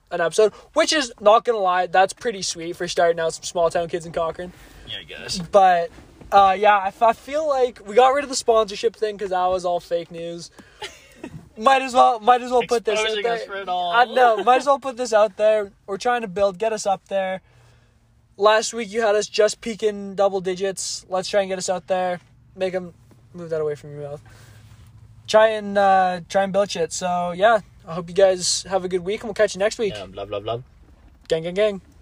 an episode. Which is, not gonna lie, that's pretty sweet for starting out some small-town kids in Cochrane. Yeah, I guess. But... Uh, yeah, I, f- I feel like we got rid of the sponsorship thing because that was all fake news. Might as well, might as well put this out there. For it all. I know. Might as well put this out there. We're trying to build, get us up there. Last week you had us just peaking double digits. Let's try and get us out there. Make them move that away from your mouth. Try and uh, try and build shit. So yeah, I hope you guys have a good week, and we'll catch you next week. Yeah, love, love, love. Gang, gang, gang.